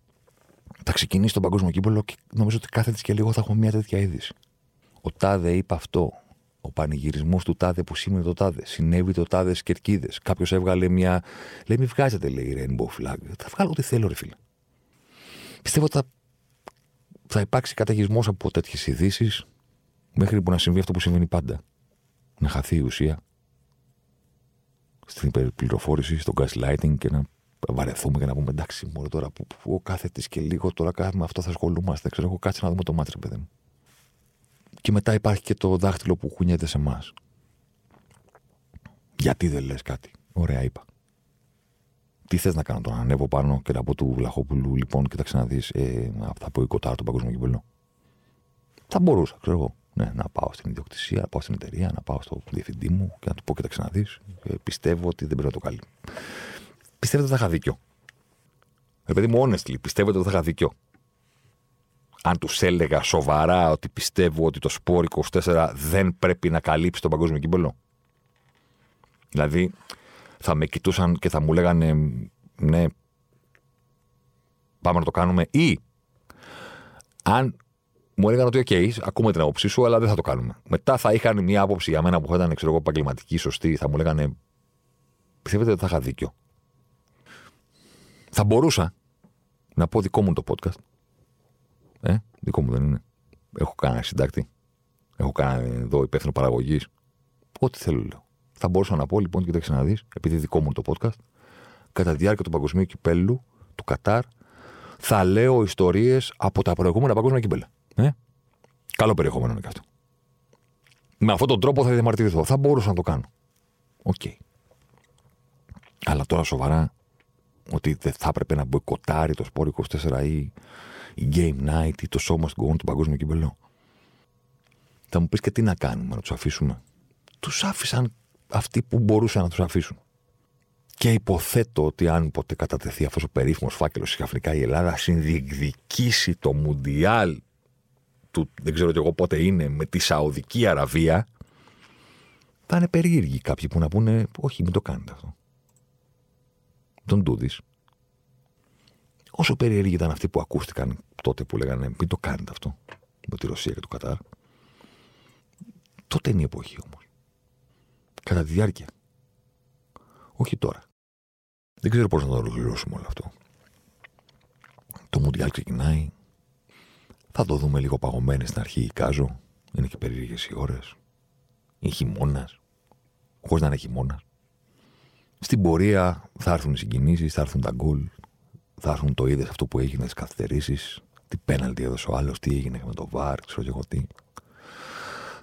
Θα ξεκινήσει τον παγκόσμιο κύπελλο και νομίζω ότι κάθε της και λίγο θα έχουμε μια τέτοια είδηση. Ο τάδε είπε αυτό. Ο πανηγυρισμός του τάδε που σήμαινε το τάδε. Συνέβη το τάδε στις κερκίδες. Κάποιος έβγαλε μια. Λέει, μη βγάζετε, λέει, rainbow flag. Θα βγάλω ό,τι θέλω, ρε φίλε. Πιστεύω ότι θα, θα υπάρξει καταγισμός από τέτοιες ειδήσεις μέχρι που να συμβεί αυτό που συμβαίνει πάντα. Να χαθεί η ουσία στην υπερπληροφόρηση, στο gaslighting και να βαρεθούμε και να πούμε εντάξει, μόνο τώρα που, που, που κάθε της και λίγο τώρα κάθε με αυτό θα ασχολούμαστε. Ξέρω εγώ, κάτσε να δούμε το μάτς, ρε παιδί μου. Και μετά υπάρχει και το δάχτυλο που κουνιέται σε εμάς. Γιατί δεν λες κάτι? Ωραία, είπα. Τι θες να κάνω τώρα? Να ανέβω πάνω και να πω του Βλαχόπουλου, λοιπόν, κοίταξε να δεις, ε, θα πω η Κοτάρ τον παγκόσμιο κύπελλο. Θα μπορούσα, ξέρω εγώ. Ναι, να πάω στην ιδιοκτησία, να πάω στην εταιρεία, να πάω στον διευθυντή μου και να του πω, κοίταξε να δεις. Ε, πιστεύω ότι δεν πρέπει να το κάνει. Πιστεύετε ότι θα είχα δίκιο. Ρε παιδί μου, honestly, πιστεύετε ότι θα είχα δίκιο? Αν τους έλεγα σοβαρά ότι πιστεύω ότι το Σπορ είκοσι τέσσερα δεν πρέπει να καλύψει τον παγκόσμιο κύπελλο. Δηλαδή, θα με κοιτούσαν και θα μου λέγανε ναι, πάμε να το κάνουμε. Ή αν μου έλεγαν ότι ok, ακούμε την άποψή σου, αλλά δεν θα το κάνουμε. Μετά θα είχαν μια άποψη για μένα που θα ήταν, ξέρω εγώ, επαγγελματική, σωστή, θα μου λέγανε πιστεύετε ότι θα είχα δίκιο. Θα μπορούσα να πω δικό μου το podcast. Ε, δικό μου δεν είναι. Έχω κάνει συντάκτη. Έχω κάνει εδώ υπεύθυνο παραγωγής. Ό,τι θέλω, λέω. Θα μπορούσα να πω, λοιπόν, κοίταξε να δεις, επειδή δικό μου το podcast, κατά τη διάρκεια του παγκοσμίου κυπέλλου του Κατάρ, θα λέω ιστορίες από τα προηγούμενα παγκόσμια κύπελλα. Ε? Καλό περιεχόμενο είναι και αυτό. Με αυτόν τον τρόπο θα διαμαρτυρηθώ. Θα μπορούσα να το κάνω. Οκ. Okay. Αλλά τώρα σοβαρά, ότι δεν θα έπρεπε να μποϊκοτάρει το Σπορ είκοσι τέσσερα ή η Game Night ή το Show Must Go On του παγκόσμιου κυπελλού. Θα μου πεις και τι να κάνουμε, να τους αφήσουμε? Τους άφησαν αυτοί που μπορούσαν να τους αφήσουν. Και υποθέτω ότι αν ποτέ κατατεθεί αυτός ο περίφημος φάκελος ξαφνικά η Ελλάδα συνδιεκδικήσει το Μουντιάλ του δεν ξέρω κι εγώ πότε είναι με τη Σαουδική Αραβία, θα είναι περίεργοι κάποιοι που να πούνε όχι, μην το κάνετε αυτό. Don't do this. Όσο περίεργοι ήταν αυτοί που ακούστηκαν τότε που λέγανε μην το κάνετε αυτό με τη Ρωσία και το Κατάρ, τότε είναι η εποχή όμως. Κατά τη διάρκεια. Όχι τώρα. Δεν ξέρω πώς να το ολοκληρώσουμε όλο αυτό. Το Μουντιάλ ξεκινάει. Θα το δούμε λίγο παγωμένοι στην αρχή. Εικάζω. Είναι και περίεργες οι ώρες. Είναι χειμώνας. Χωρίς να είναι χειμώνας. Στην πορεία θα έρθουν οι συγκινήσεις, θα έρθουν τα γκολ, θα έρθουν το είδες αυτό που έγινε στις καθυστερήσεις, τι πέναλτι έδωσε ο άλλος, τι έγινε με το βαρ, ξέρω και εγώ τι.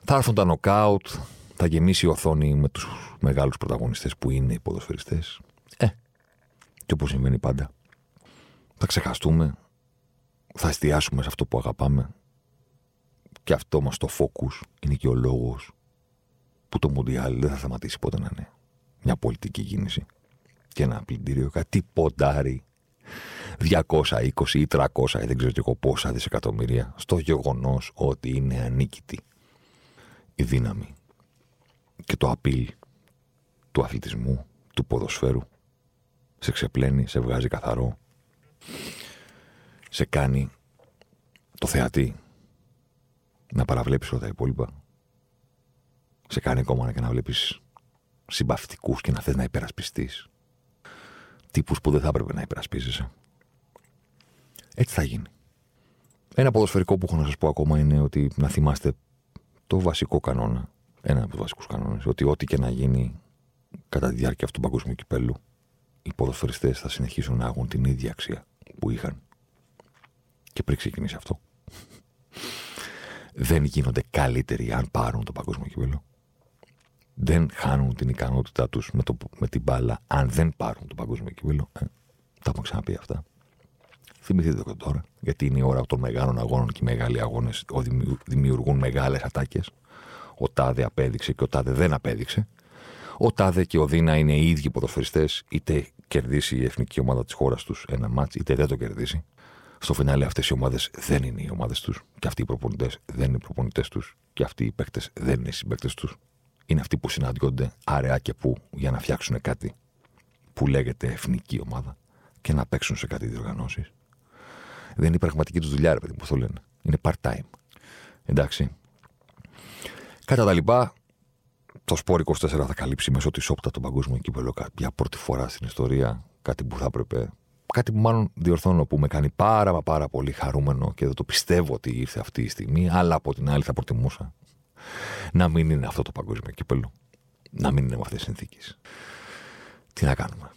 Θα έρθουν τα νοκάουτ, θα γεμίσει η οθόνη με τους μεγάλους πρωταγωνιστές που είναι οι ποδοσφαιριστές. Ε, και όπως συμβαίνει πάντα. Θα ξεχαστούμε, θα εστιάσουμε σε αυτό που αγαπάμε και αυτό μας το focus είναι και ο λόγος που το Μουντιάλ δεν θα σταματήσει ποτέ να είναι μια πολιτική κίνηση και ένα πλυντήριο κάτι ποντάρι διακόσια είκοσι ή τριακόσια ή δεν ξέρω και εγώ πόσα δισεκατομμύρια στο γεγονός ότι είναι ανίκητη η δύναμη και το απειλ του αθλητισμού του ποδοσφαίρου. Σε ξεπλένει, σε βγάζει καθαρό. Σε κάνει το θεατή να παραβλέπεις όλα τα υπόλοιπα. Σε κάνει ακόμα και να βλέπεις συμπαυτικούς και να θες να υπερασπιστείς τύπους που δεν θα έπρεπε να υπερασπίζεσαι. Έτσι θα γίνει. Ένα ποδοσφαιρικό που έχω να σας πω ακόμα είναι ότι να θυμάστε το βασικό κανόνα, ένα από τους βασικούς κανόνες, ότι ό,τι και να γίνει κατά τη διάρκεια αυτού του παγκόσμιου κυπέλου, οι ποδοσφαιριστές θα συνεχίσουν να έχουν την ίδια αξία που είχαν και πριν ξεκινήσει αυτό. Δεν γίνονται καλύτεροι αν πάρουν το παγκόσμιο κύπελλο. Δεν χάνουν την ικανότητά τους με, το, με την μπάλα αν δεν πάρουν το παγκόσμιο κύπελλο. Ε, τα έχουμε ξαναπεί αυτά. Θυμηθείτε το τώρα, γιατί είναι η ώρα των μεγάλων αγώνων και οι μεγάλοι αγώνες δημιουργούν μεγάλες ατάκες. Ο Τάδε απέδειξε και ο Τάδε δεν απέδειξε. Ο Τάδε και ο Δίνα είναι οι ίδιοι ποδοσφαιριστές, είτε κερδίσει η εθνική ομάδα της χώρας τους ένα μάτς, είτε δεν το κερδίσει. Στο φινάλε αυτές οι ομάδες δεν είναι οι ομάδες τους και αυτοί οι προπονητές δεν είναι οι προπονητές τους και αυτοί οι παίκτες δεν είναι οι συμπαίκτες τους. Είναι αυτοί που συναντιόνται αραιά και που για να φτιάξουν κάτι που λέγεται εθνική ομάδα και να παίξουν σε κάτι διοργανώσεις. Δεν είναι η πραγματική τους δουλειά, ρε παιδί, που το λένε. Είναι part-time. Εντάξει. Κατά τα λοιπά, το Σπορ είκοσι τέσσερα θα καλύψει μέσω της όπτα τον παγκόσμιο κύπελλο για πρώτη φορά στην ιστορία, κάτι που θα έπρεπε. Κάτι που μάλλον διορθώνω που με κάνει πάρα μα πάρα πολύ χαρούμενο και δεν το πιστεύω ότι ήρθε αυτή η στιγμή, αλλά από την άλλη θα προτιμούσα να μην είναι αυτό το παγκόσμιο κύπελλο. Να μην είναι με αυτές τις συνθήκες. Τι να κάνουμε.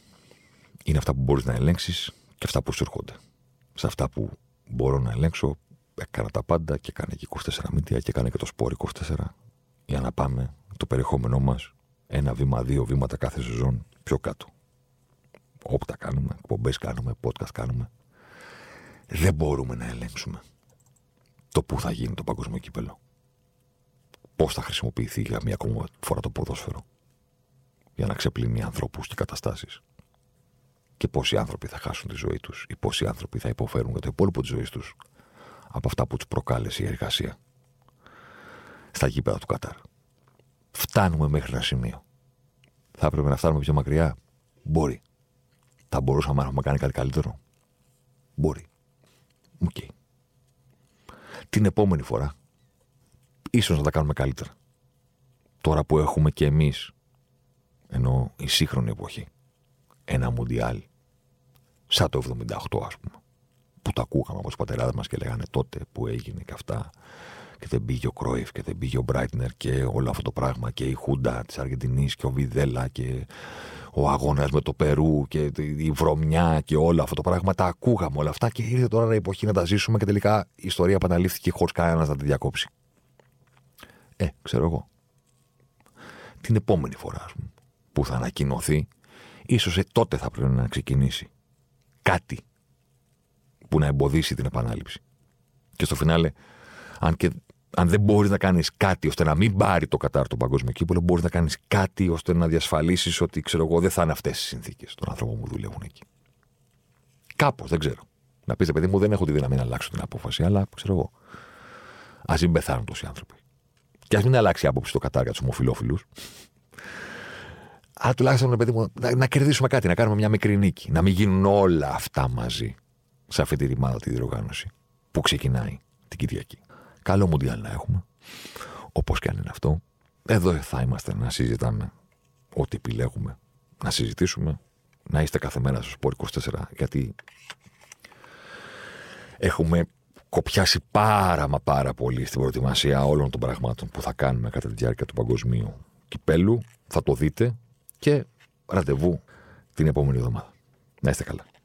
Είναι αυτά που μπορείς να ελέγξεις και αυτά που σου έρχονται. Σε αυτά που μπορώ να ελέγξω, έκανα τα πάντα και έκανε και είκοσι τέσσερα μίντια και έκανε και το Σπορ είκοσι τέσσερα για να πάμε το περιεχόμενό μας ένα βήμα, δύο βήματα κάθε σεζόν πιο κάτω. Όπτα κάνουμε, εκπομπές κάνουμε, podcast κάνουμε. Δεν μπορούμε να ελέγξουμε το πού θα γίνει το παγκόσμιο κύπελλο. Πώς θα χρησιμοποιηθεί για μια ακόμα φορά το ποδόσφαιρο για να ξεπλύνει ανθρώπους και καταστάσεις. Και πόσοι άνθρωποι θα χάσουν τη ζωή τους ή πόσοι άνθρωποι θα υποφέρουν για το υπόλοιπο της ζωής τους από αυτά που τους προκάλεσε η εργασία στα γήπεδα του Κατάρ. Φτάνουμε μέχρι ένα σημείο. Θα έπρεπε να φτάνουμε πιο μακριά. Μπορεί. Θα μπορούσαμε να έχουμε κάνει κάτι καλύτερο. Μπορεί. Οκ. Okay. Την επόμενη φορά ίσως να τα κάνουμε καλύτερα. Τώρα που έχουμε και εμείς, ενώ η σύγχρονη εποχή, ένα Μουντιάλ σαν το εβδομήντα οκτώ, ας πούμε, που τα ακούγαμε από τους πατεράδες μας και λέγανε τότε που έγινε και αυτά και δεν πήγε ο Κρόιφ και δεν πήγε ο Μπράινερ και όλο αυτό το πράγμα και η Χούντα της Αργεντινής και ο Βιδέλα και ο αγώνας με το Περού και η βρωμιά και όλο αυτό το πράγμα. Τα ακούγαμε όλα αυτά και ήρθε τώρα η εποχή να τα ζήσουμε και τελικά η ιστορία επαναλήφθηκε χωρίς κανένας να τη διακόψει. Ε, ξέρω εγώ. Την επόμενη φορά, ας πούμε, που θα ανακοινωθεί, ίσως ε, τότε θα πρέπει να ξεκινήσει κάτι που να εμποδίσει την επανάληψη. Και στο φινάλε, αν, και, αν δεν μπορείς να κάνεις κάτι ώστε να μην πάρει το Κατάρ το παγκόσμιο κύπελλο, μπορείς να κάνεις κάτι ώστε να διασφαλίσεις ότι, ξέρω εγώ, δεν θα είναι αυτές οι συνθήκες των ανθρώπων που δουλεύουν εκεί. Κάπως, δεν ξέρω. Να πεις, παιδί μου, δεν έχω τη δύναμη να αλλάξω την απόφαση, αλλά ξέρω εγώ. Ας μην πεθάνουν τόσοι άνθρωποι. Και ας μην αλλάξει η άποψη το Κατάρ για τους ομοφυλόφιλους. Α, τουλάχιστον, παιδί μου, να, να κερδίσουμε κάτι, να κάνουμε μια μικρή νίκη. Να μην γίνουν όλα αυτά μαζί σε αυτή τη ρημάδα τη διοργάνωση που ξεκινάει την Κυριακή. Καλό Μουντιάλ να έχουμε, όπως και αν είναι αυτό. Εδώ θα είμαστε να συζητάμε ό,τι επιλέγουμε να συζητήσουμε. Να είστε κάθε μέρα στο Σπορ είκοσι τέσσερα, γιατί έχουμε κοπιάσει πάρα μα πάρα πολύ στην προετοιμασία όλων των πραγμάτων που θα κάνουμε κατά τη διάρκεια του παγκοσμίου κυπέλου. Θα το δείτε και ραντεβού την επόμενη εβδομάδα. Να είστε καλά.